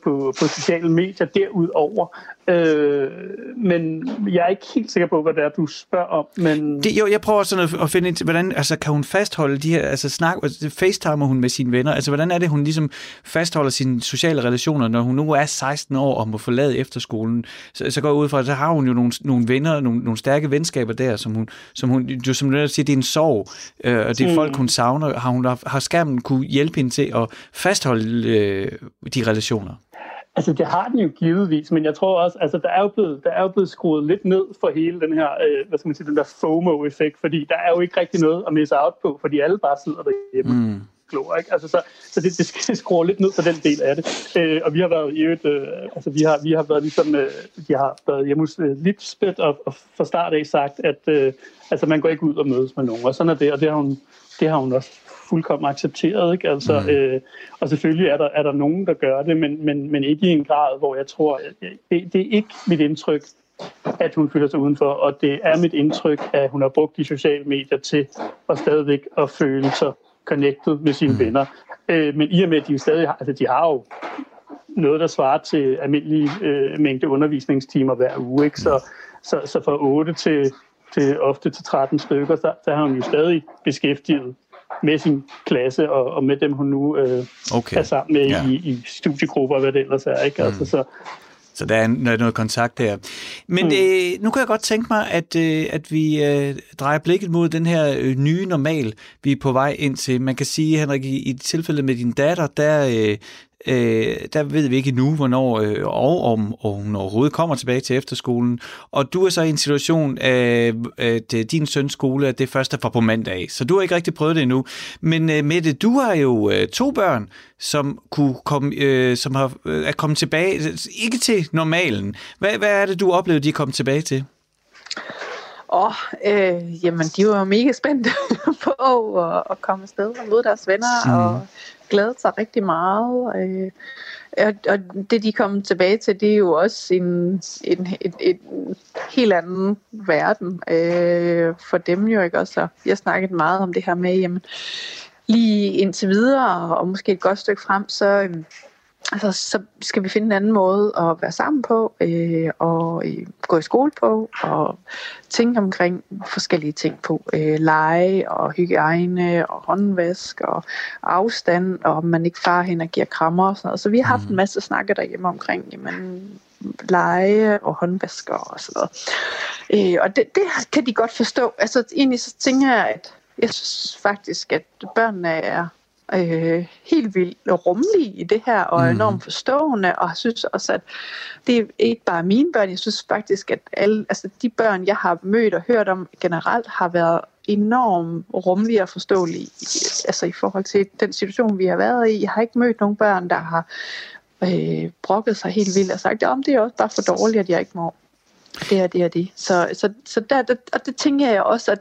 på sociale medier derudover. Men jeg er ikke helt sikker på, hvad det er, du spørger om. Men... Jeg prøver sådan at finde ind til, hvordan, altså kan hun fastholde de her, altså snak, facetimer hun med sine venner, altså hvordan er det, hun ligesom fastholder sine sociale relationer, når hun nu er 16 år og må forlade efterskolen, så går jeg ud fra, så har hun jo nogle venner, nogle stærke venskaber der, som hun jo som du siger, det er en sorg, og det er folk, hun savner, har skærmen kunne hjælpe hende til at fastholde de relationer? Altså det har den jo givetvis, men jeg tror også, altså der er jo blevet skruet lidt ned for hele den her, hvad skal man sige, den der FOMO-effekt, fordi der er jo ikke rigtig noget at misse out på, fordi alle bare sidder derhjemme. Ikke? Altså så det skruer lidt ned for den del af det. Og vi har været i øvrigt, altså vi har været ligesom, de har været hjemme hos Lisbeth og fra start af sagt, at altså man går ikke ud og mødes med nogen, og sådan er det, og det har hun også fuldkommen accepteret, ikke? Altså, og selvfølgelig er der nogen, der gør det, men ikke i en grad, hvor jeg tror, det er ikke mit indtryk, at hun føler sig udenfor, og det er mit indtryk, at hun har brugt de sociale medier til at stadigvæk at føle sig connected med sine venner. Men i og med, at de stadig har, altså de har jo noget, der svarer til almindelige mængde undervisningstimer hver uge, ikke? Så fra 8 til ofte til 13 stykker, der har hun jo stadig beskæftiget med sin klasse og med dem, hun nu er sammen med i studiegrupper, hvad det ellers er, ikke? Altså, så der er noget kontakt der. Men nu kan jeg godt tænke mig, at vi drejer blikket mod den her nye normal, vi er på vej ind til. Man kan sige, Henrik, i tilfældet med din datter, der ved vi ikke endnu, hvornår og hun overhovedet kommer tilbage til efterskolen. Og du er så i en situation, at din søns skole er det første fra på mandag. Så du har ikke rigtig prøvet det endnu. Men Mette, du har jo to børn, som er kommet tilbage, ikke til normalen. Hvad er det, du oplevede, de er kommet tilbage til? Jamen, de var jo mega spændte på at komme afsted og møde deres venner og glæder sig rigtig meget. Og det, de kommer tilbage til, det er jo også en helt anden verden for dem jo, ikke også? Og jeg snakkede meget om det her med, jamen, lige indtil videre, og måske et godt stykke frem, så skal vi finde en anden måde at være sammen på, og gå i skole på, og tænke omkring forskellige ting på. Lege og hygiejne og håndvask og afstand, og om man ikke farer hen og giver krammer og sådan noget. Så vi har haft en masse snakke derhjemme omkring, jamen, lege og håndvasker og sådan noget. Og det kan de godt forstå. Altså egentlig så tænker jeg, at jeg synes faktisk, at børnene er helt vildt rummelige i det her, og enormt forstående, og synes også, at det er ikke bare mine børn, jeg synes faktisk, at alle, altså de børn, jeg har mødt og hørt om generelt, har været enormt rummelige og forståelige, altså i forhold til den situation, vi har været i. Jeg har ikke mødt nogen børn, der har brokket sig helt vildt og sagt, om det er også bare for dårligt, at jeg ikke må. det og det og det. Så der, og det tænker jeg også, at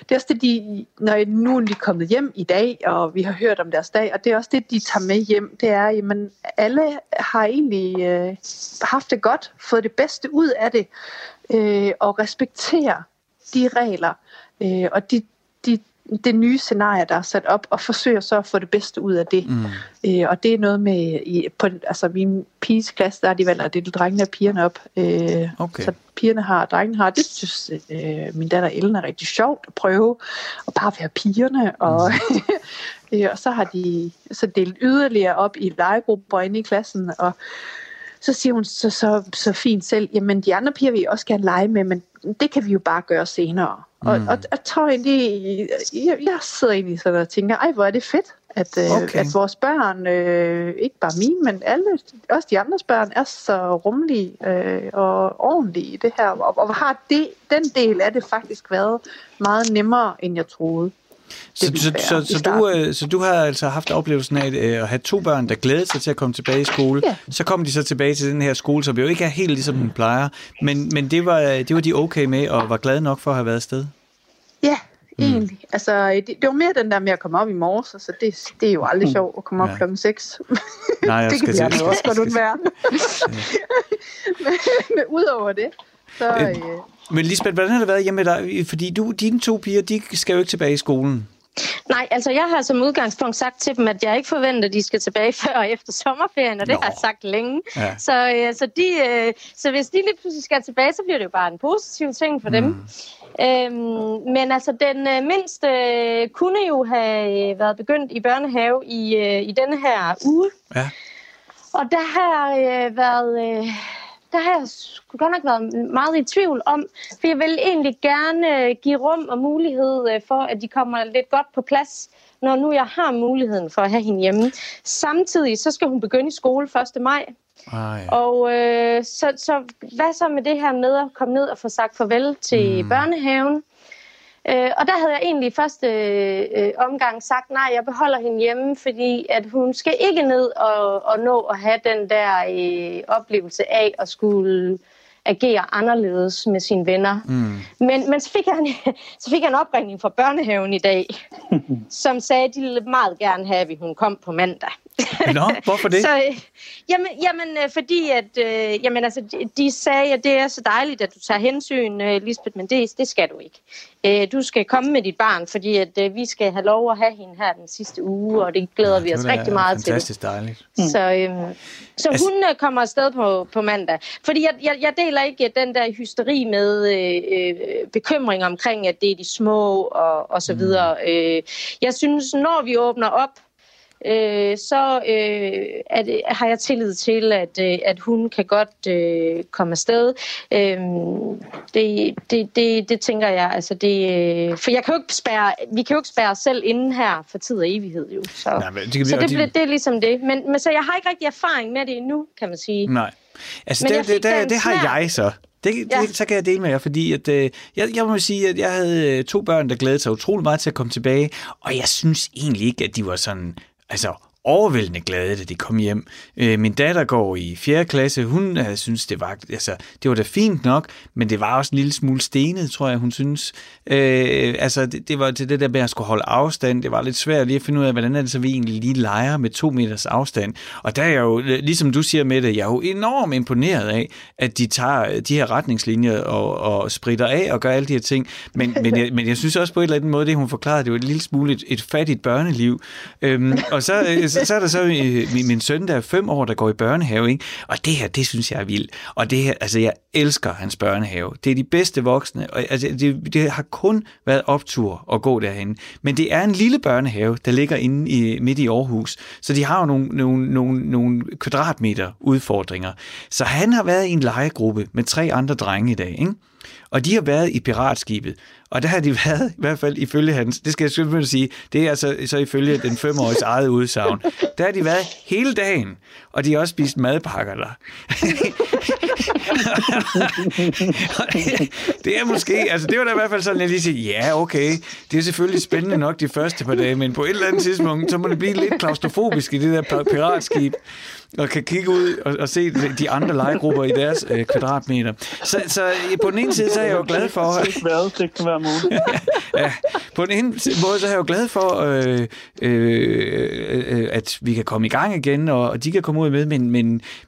det er også det, de, når nu er de kommet hjem i dag, og vi har hørt om deres dag, og det er også det, de tager med hjem, det er, jamen, alle har egentlig haft det godt, fået det bedste ud af det, og respekterer de regler, og det nye scenarie, der er sat op, og forsøger så at få det bedste ud af det. Mm. Og det er noget med, min piges klasse, der er de valgt at dele drengene og pigerne op. Okay. Så pigerne har, og drengene har. Det synes min datter Ellen er rigtig sjovt at prøve, og bare være pigerne. Og, og så har de så delt yderligere op i legegrupper inde i klassen, og så siger hun så fint selv, jamen de andre piger vil også gerne lege med, men det kan vi jo bare gøre senere. Mm. Og jeg tror egentlig, jeg sidder egentlig sådan og tænker, ej hvor er det fedt, at vores børn, ikke bare mine, men alle, også de andres børn, er så rummelige og ordentlige i det her. Og har den del af det faktisk været meget nemmere, end jeg troede. Så du har altså haft oplevelsen af at have to børn, der glædede sig til at komme tilbage i skole. Yeah. Så kom de så tilbage til den her skole, som jo ikke er helt ligesom den plejer. Men det var de okay med, og var glade nok for at have været afsted? Ja, egentlig. Altså, det var mere den der med at komme op i morges, så det er jo aldrig sjovt at komme op klokken 6. Nej, jeg det kan vi altså også godt undvære. Men udover det, så... Men Lisbeth, hvordan har det været hjemme med dig? Fordi dine to piger, de skal jo ikke tilbage i skolen. Nej, altså jeg har som udgangspunkt sagt til dem, at jeg ikke forventer, at de skal tilbage før og efter sommerferien, og det har jeg sagt længe. Ja. Så hvis de lige pludselig skal tilbage, så bliver det jo bare en positiv ting for dem. Men altså den mindste kunne jo have været begyndt i børnehave i denne her uge. Ja. Og der har været... Der har jeg sgu godt nok været meget i tvivl om, for jeg vil egentlig gerne give rum og mulighed for, at de kommer lidt godt på plads, når nu jeg har muligheden for at have hende hjemme. Samtidig så skal hun begynde i skole 1. maj. Ej. Og så hvad så med det her med at komme ned og få sagt farvel til børnehaven? Og der havde jeg egentlig i første omgang sagt, nej, jeg beholder hende hjemme, fordi at hun skal ikke ned og nå at have den der oplevelse af at skulle agere anderledes med sine venner. Mm. Men så fik jeg en opringning fra børnehaven i dag, som sagde, at de ville meget gerne have, at hun kom på mandag. Nå, hvorfor det? Så, fordi at, de sagde, at det er så dejligt, at du tager hensyn, Lisbeth, men det skal du ikke. Du skal komme med dit barn, fordi at, vi skal have lov at have hende her den sidste uge, og det glæder vi os rigtig meget til. Det er fantastisk dejligt. Så hun kommer afsted på mandag. Fordi jeg deler ikke den der hysteri med bekymring omkring, at det er de små og så videre. Jeg synes, når vi åbner op, har jeg tillid til, at hun kan godt komme afsted. Det tænker jeg, altså det, for jeg kan jo ikke spærre os selv inden her for tid og evighed jo. Så, nej, men det er ligesom det. Men så jeg har ikke rigtig erfaring med det endnu, kan man sige. Nej, altså det har jeg så. Så kan jeg dele med jer, fordi at, jeg må sige, at jeg havde to børn, der glædede sig utrolig meget til at komme tilbage, og jeg synes egentlig ikke, at de var sådan... Altså overvældende glade, da de kom hjem. Min datter går i 4. klasse. Hun synes, det var da fint nok, men det var også en lille smule stenet, tror jeg, hun synes. Det var det der med at skulle holde afstand. Det var lidt svært lige at finde ud af, hvordan er det så, vi egentlig lige leger med 2 meters afstand. Og der er jeg jo, ligesom du siger, Mette, jeg er jo enormt imponeret af, at de tager de her retningslinjer og spritter af og gør alle de her ting. Men jeg synes også på en eller anden måde, det hun forklarede, det var en lille smule et fattigt børneliv. Og så er der så min søn, der er 5 år, der går i børnehave, ikke? Og det her, det synes jeg er vildt. Og det her, altså jeg elsker hans børnehave. Det er de bedste voksne. Og, altså, det har kun været optur at gå derhen. Men det er en lille børnehave, der ligger inde midt i Aarhus. Så de har jo nogle kvadratmeter udfordringer. Så han har været i en legegruppe med 3 andre drenge i dag, ikke? Og de har været i piratskibet, og der har de været, i hvert fald ifølge hans, det skal jeg selvfølgelig sige, det er altså så ifølge den 5-åriges eget udsagn, der har de været hele dagen, og de har også spist madpakker der. Det er måske, altså det var da i hvert fald sådan, at jeg lige siger, ja okay, det er selvfølgelig spændende nok de første par dage, men på et eller andet tidspunkt, så må det blive lidt klaustrofobisk i det der piratskib. og kan kigge ud og se de andre legegrupper i deres kvadratmeter. Så på den ene side, så er jeg jo glad for... Ja, på den ene måde, så er jeg jo glad for, at vi kan komme i gang igen, og de kan komme ud med,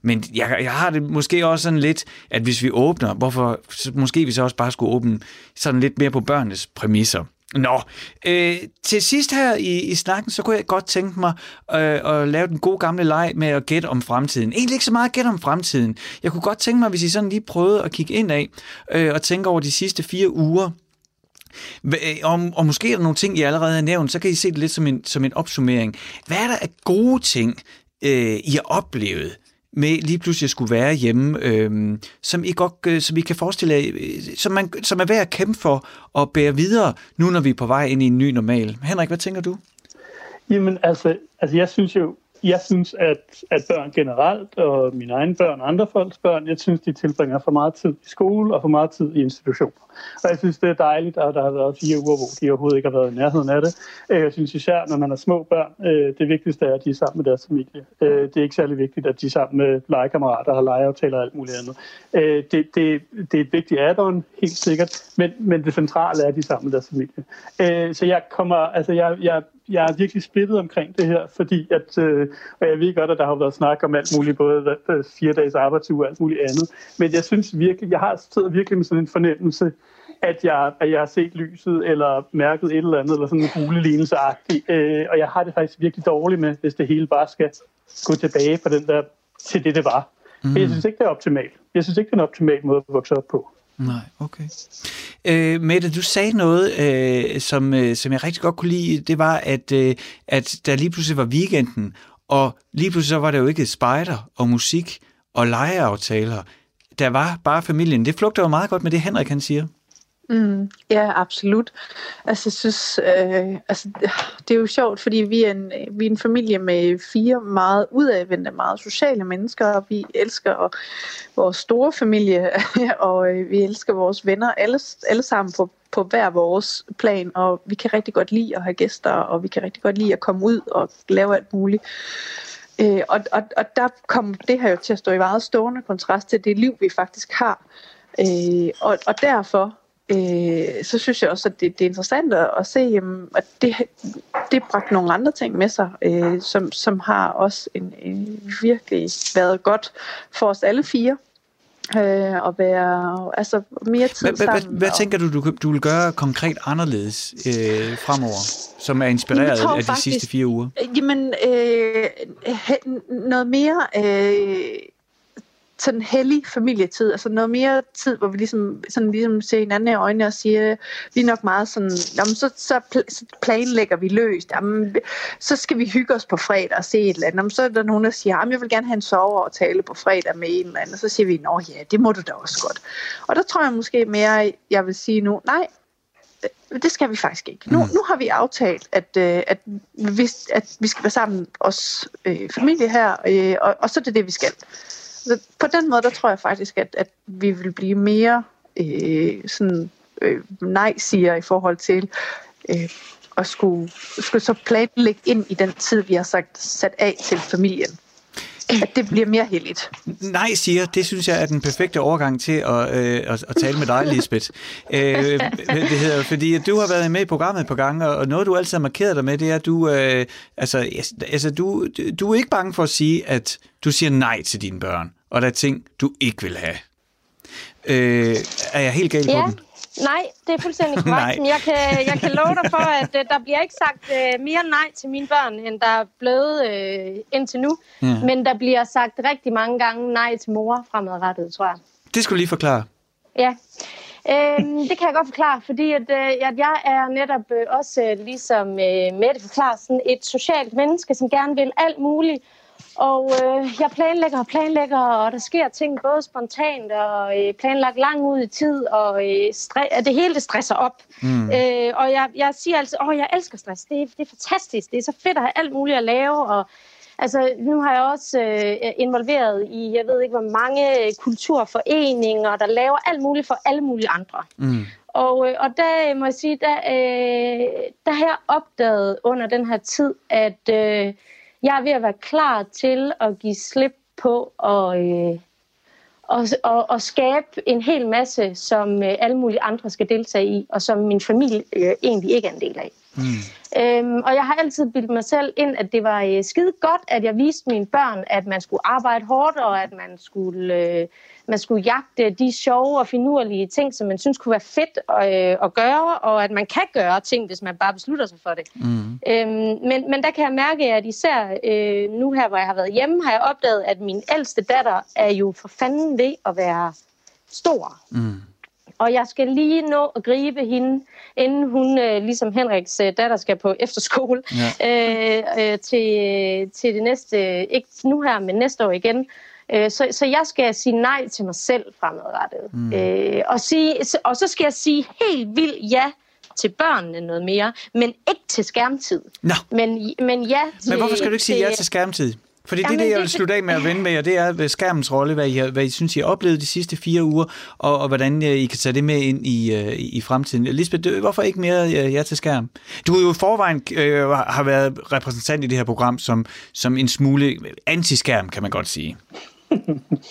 men jeg har det måske også sådan lidt, at hvis vi åbner, hvorfor måske vi så også bare skulle åbne sådan lidt mere på børnenes præmisser. Nå, til sidst her i snakken, så kunne jeg godt tænke mig at lave den gode gamle leg med at gætte om fremtiden. Egentlig ikke så meget gætte om fremtiden. Jeg kunne godt tænke mig, hvis I sådan lige prøvede at kigge indad og tænke over de sidste 4 uger. Og måske er der nogle ting, I allerede har nævnt, så kan I se det lidt som en opsummering. Hvad er der af gode ting, I har oplevet med lige pludselig at skulle være hjemme, som I kan forestille jer, som er værd at kæmpe for og bære videre, nu når vi er på vej ind i en ny normal. Henrik, hvad tænker du? Jamen, altså jeg synes, at børn generelt, og mine egne børn og andre folks børn, jeg synes, de tilbringer for meget tid i skole og for meget tid i institutioner. Og jeg synes, det er dejligt, at der har været 4 uger, hvor de overhovedet ikke har været i nærheden af det. Jeg synes især, når man har små børn, det vigtigste er, at de er sammen med deres familie. Det er ikke særlig vigtigt, at de er sammen med legekammerater, har legeaftaler og alt muligt andet. Det er et vigtigt add-on, helt sikkert, men det centrale er, at de er sammen med deres familie. Så jeg er virkelig splittet omkring det her, fordi og jeg ved godt, at der har været snak om alt muligt, både 4 dages arbejdsuge og alt muligt andet. Men jeg synes virkelig, jeg sidder med sådan en fornemmelse, at jeg har set lyset, eller mærket et eller andet, eller sådan en hulelignelseagtig. Og jeg har det faktisk virkelig dårligt med, hvis det hele bare skal gå tilbage på den der, til det var. Men jeg synes ikke, det er optimalt. Jeg synes ikke, det er en optimal måde at vokse op på. Nej, okay. Mette, du sagde noget, som jeg rigtig godt kunne lide. Det var, at der lige pludselig var weekenden, og lige pludselig så var der jo ikke spejder og musik og legeaftaler. Der var bare familien. Det flugter jo meget godt med det, Henrik han siger. Ja, absolut. Altså, jeg synes, det er jo sjovt, fordi vi er en familie med 4 meget udadvendte, meget sociale mennesker, og vi elsker vores store familie, og vi elsker vores venner, alle sammen på hver vores plan, og vi kan rigtig godt lide at have gæster, og vi kan rigtig godt lide at komme ud og lave alt muligt. Og der kom det her jo til at stå i meget stående kontrast til det liv, vi faktisk har. Og derfor så synes jeg også, at det er interessant at se, at det bragte nogle andre ting med sig, som har også en virkelig været godt for os alle 4. At være mere tid sammen. Hvad tænker du vil gøre konkret anderledes fremover, som er inspireret af de sidste 4 uger? Jamen, noget mere... sådan hellig familietid, altså noget mere tid, hvor vi ligesom ser hinanden i øjnene og siger, vi er nok meget sådan, så planlægger vi løst, så skal vi hygge os på fredag og se et eller andet, så er der nogen, der siger, jeg vil gerne have en soveaftale på fredag med en eller anden, og så siger vi, nå ja, det må du da også godt. Og der tror jeg måske mere, jeg vil sige nu, nej, det skal vi faktisk ikke. Nu har vi aftalt, at vi skal være sammen, os familie her, og så er det vi skal. Så på den måde, der tror jeg faktisk, at vi vil blive mere nej-siger i forhold til at skulle så planlægge ind i den tid, vi har sat af til familien. At det bliver mere heldigt. Nej, siger, det synes jeg er den perfekte overgang til at tale med dig, Lisbeth. Fordi du har været med i programmet et par gange, og noget, du altid har markeret dig med, det er, at du er ikke bange for at sige, at du siger nej til dine børn, og der er ting, du ikke vil have. Er jeg helt galt på den? Nej, det er fuldstændig korrekt. Jeg kan love dig for, at der bliver ikke sagt mere nej til mine børn, end der er blevet indtil nu. Ja. Men der bliver sagt rigtig mange gange nej til mor fremadrettet, tror jeg. Det skulle du lige forklare. Ja, det kan jeg godt forklare, fordi at jeg er netop også, ligesom Mette forklarer, sådan et socialt menneske, som gerne vil alt muligt. Og jeg planlægger, og der sker ting både spontant og planlagt langt ud i tid, og det hele det stresser op. Og jeg siger altid, jeg elsker stress, det er fantastisk, det er så fedt at have alt muligt at lave. Og altså, nu har jeg også involveret i, jeg ved ikke hvor mange kulturforeninger, der laver alt muligt for alle mulige andre. Og der må jeg sige, der har jeg opdaget under den her tid, at jeg er ved at være klar til at give slip på og skabe en hel masse, som alle mulige andre skal deltage i, og som min familie egentlig ikke er en del af. Mm. Og jeg har altid bildt mig selv ind, at det var skide godt, at jeg viste mine børn, at man skulle arbejde hårdt, og at man skulle jagte de sjove og finurlige ting, som man synes kunne være fedt at gøre, og at man kan gøre ting, hvis man bare beslutter sig for det. Mm. Men der kan jeg mærke, at især nu her, hvor jeg har været hjemme, har jeg opdaget, at min ældste datter er jo for fanden ved at være stor. Mm. Og jeg skal lige nå at gribe hende, inden hun, ligesom Henriks datter, skal på efterskole til det næste, ikke nu her, men næste år igen. Så jeg skal sige nej til mig selv fremadrettet. Mm. Og så skal jeg sige helt vildt ja til børnene noget mere, men ikke til skærmtid. No. Men ja til... Men hvorfor skal du ikke sige ja til skærmtid? Fordi det, jeg vil slutte af med at vende med jer, det er skærmens rolle, hvad I synes, I har oplevet de sidste 4 uger, og hvordan I kan tage det med ind i fremtiden. Lisbeth, hvorfor ikke mere ja til skærm? Du er jo i forvejen har været repræsentant i det her program som en smule anti-skærm, kan man godt sige.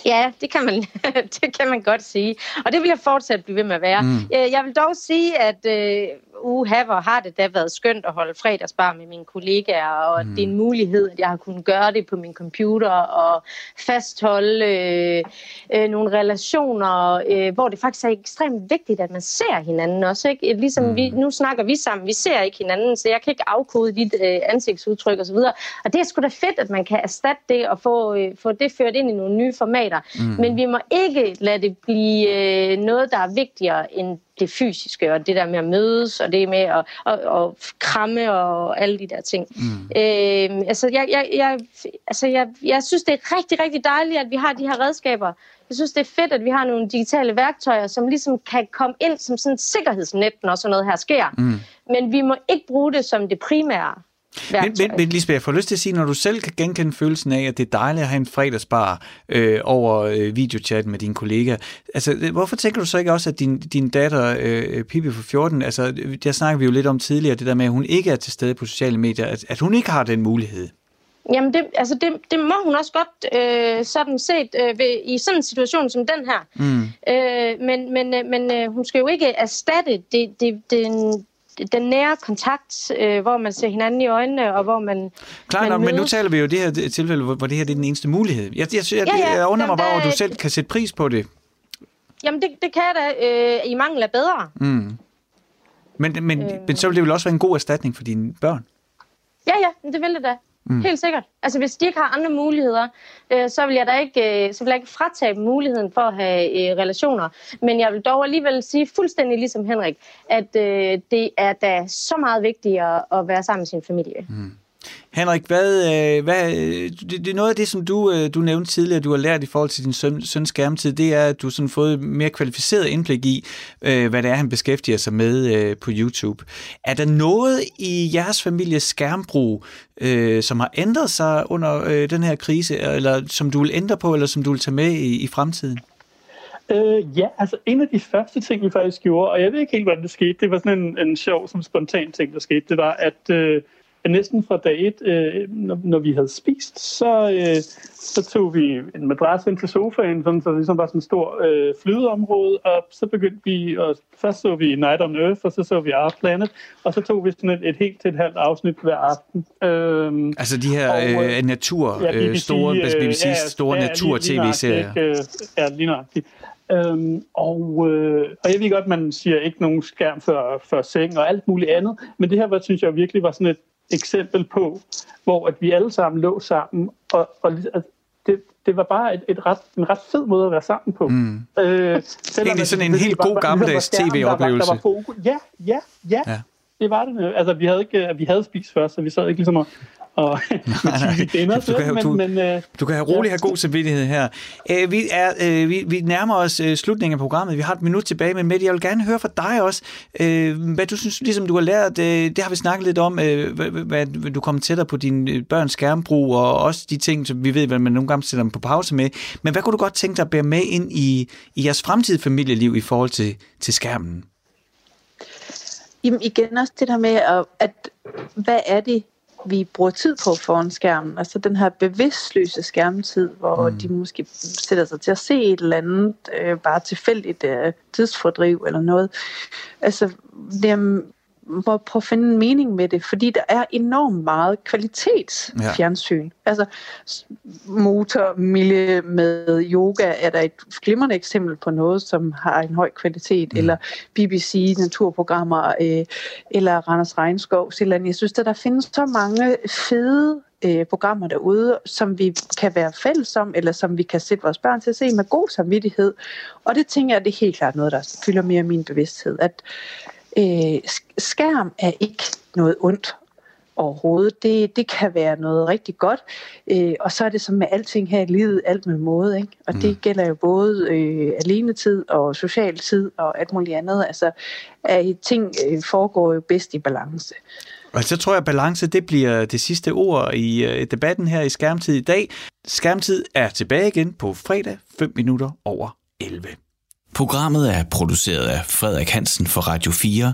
Ja, det kan man godt sige. Og det vil jeg fortsat blive ved med at være. Mm. Jeg vil dog sige, at hvor har det da været skønt at holde fredagsbar med mine kollegaer, og det er en mulighed, at jeg har kunnet gøre det på min computer, og fastholde nogle relationer, hvor det faktisk er ekstremt vigtigt, at man ser hinanden også. Ikke? Ligesom nu snakker vi sammen, vi ser ikke hinanden, så jeg kan ikke afkode dit ansigtsudtryk osv. Og det er sgu da fedt, at man kan erstatte det, og få det ført ind i nogle nye formater. Mm. Men vi må ikke lade det blive noget, der er vigtigere end det fysiske, og det der med at mødes, og det med at kramme, og alle de der ting. Mm. Jeg synes, det er rigtig, rigtig dejligt, at vi har de her redskaber. Jeg synes, det er fedt, at vi har nogle digitale værktøjer, som ligesom kan komme ind som sådan et sikkerhedsnet, når sådan noget her sker. Mm. Men vi må ikke bruge det som det primære. Men Lisbeth, jeg får lyst til at sige, når du selv kan genkende følelsen af, at det er dejligt at have en fredagsbar over videochatten med dine kollegaer, altså hvorfor tænker du så ikke også, at din datter Pippi på 14, altså der snakkede vi jo lidt om tidligere, det der med, at hun ikke er til stede på sociale medier, at hun ikke har den mulighed? Jamen, det må hun også godt sådan set i sådan en situation som den her. Mm. Men hun skal jo ikke erstatte den nære kontakt, hvor man ser hinanden i øjnene, og hvor man... Klart nok, men nu taler vi jo det her tilfælde, hvor det her er den eneste mulighed. Jeg undrer mig bare over, at du selv kan sætte pris på det. Jamen, det kan jeg da i mangel af bedre. Mm. Men så vil det vel også være en god erstatning for dine børn? Ja, det vil det da. Mm. Helt sikkert. Altså, hvis de ikke har andre muligheder, så vil jeg ikke fratage dem muligheden for at have relationer. Men jeg vil dog alligevel sige fuldstændig ligesom Henrik, at det er da så meget vigtigere at være sammen med sin familie. Mm. Henrik, det er noget af det, som du nævnte tidligere, du har lært i forhold til din søns skærmtid, det er, at du har fået mere kvalificeret indblik i, hvad det er, han beskæftiger sig med på YouTube. Er der noget i jeres families skærmbrug, som har ændret sig under den her krise, eller som du vil ændre på, eller som du vil tage med i fremtiden? Altså en af de første ting, vi faktisk gjorde, og jeg ved ikke helt, hvordan det skete, det var sådan en sjov, som spontan ting, der skete, det var, at... Næsten fra dag 1, når vi havde spist, så tog vi en madras ind til sofaen, sådan, så det ligesom var sådan en stor flydeområde, og så begyndte vi, og først så vi Night on Earth, og så vi Our Planet, og så tog vi sådan et helt til et halvt afsnit hver aften. Altså de her natur, store, BBC's store natur-tv-serier. Ja, lige nøjagtigt. Og jeg ved godt, man siger ikke nogen skærm før seng og alt muligt andet, men det her, synes jeg virkelig var sådan et eksempel på, hvor at vi alle sammen lå sammen, og det var bare en ret fed måde at være sammen på. Mm. Egentlig sådan en helt god gammeldags tv-oplevelse. Ja. Det var det. Altså, vi havde spist først, så vi sad ikke ligesom og du kan have roligt have god samvittighed her. Vi nærmer os slutningen af programmet. Vi har et minut tilbage, men Mette, jeg vil gerne høre fra dig også, hvad du synes, ligesom du har lært, det har vi snakket lidt om, hvad du kommer tættere på dine børns skærmbrug, og også de ting, som vi ved, hvad man nogle gange sætter dem på pause med. Men hvad kunne du godt tænke dig at bære med ind i jeres fremtidige familieliv i forhold til skærmen? Jamen igen også det der med, at hvad er det, vi bruger tid på foran skærmen. Altså den her bevidstløse skærmtid, hvor de måske sætter sig til at se et eller andet, bare tilfældigt tidsfordriv eller noget. Altså dem må prøve at finde en mening med det, fordi der er enormt meget kvalitetsfjernsyn. Ja. Altså Motor Mille med yoga er der et glimrende eksempel på noget, som har en høj kvalitet, eller BBC naturprogrammer, eller Randers Regnskov, Sjælland. Jeg synes, at der findes så mange fede programmer derude, som vi kan være fælles om, eller som vi kan sætte vores børn til at se med god samvittighed. Og det tænker jeg, det er helt klart noget, der fylder mere af min bevidsthed, at skærm er ikke noget ondt overhovedet. Det kan være noget rigtig godt. Og så er det som med alting her i livet, alt med måde, ikke? Og det gælder jo både alenetid og social tid og alt muligt andet. Altså, ting foregår jo bedst i balance. Og så tror jeg, at balance, det bliver det sidste ord i debatten her i Skærmtid i dag. Skærmtid er tilbage igen på fredag 5 minutter over 11. Programmet er produceret af Frederik Hansen for Radio 4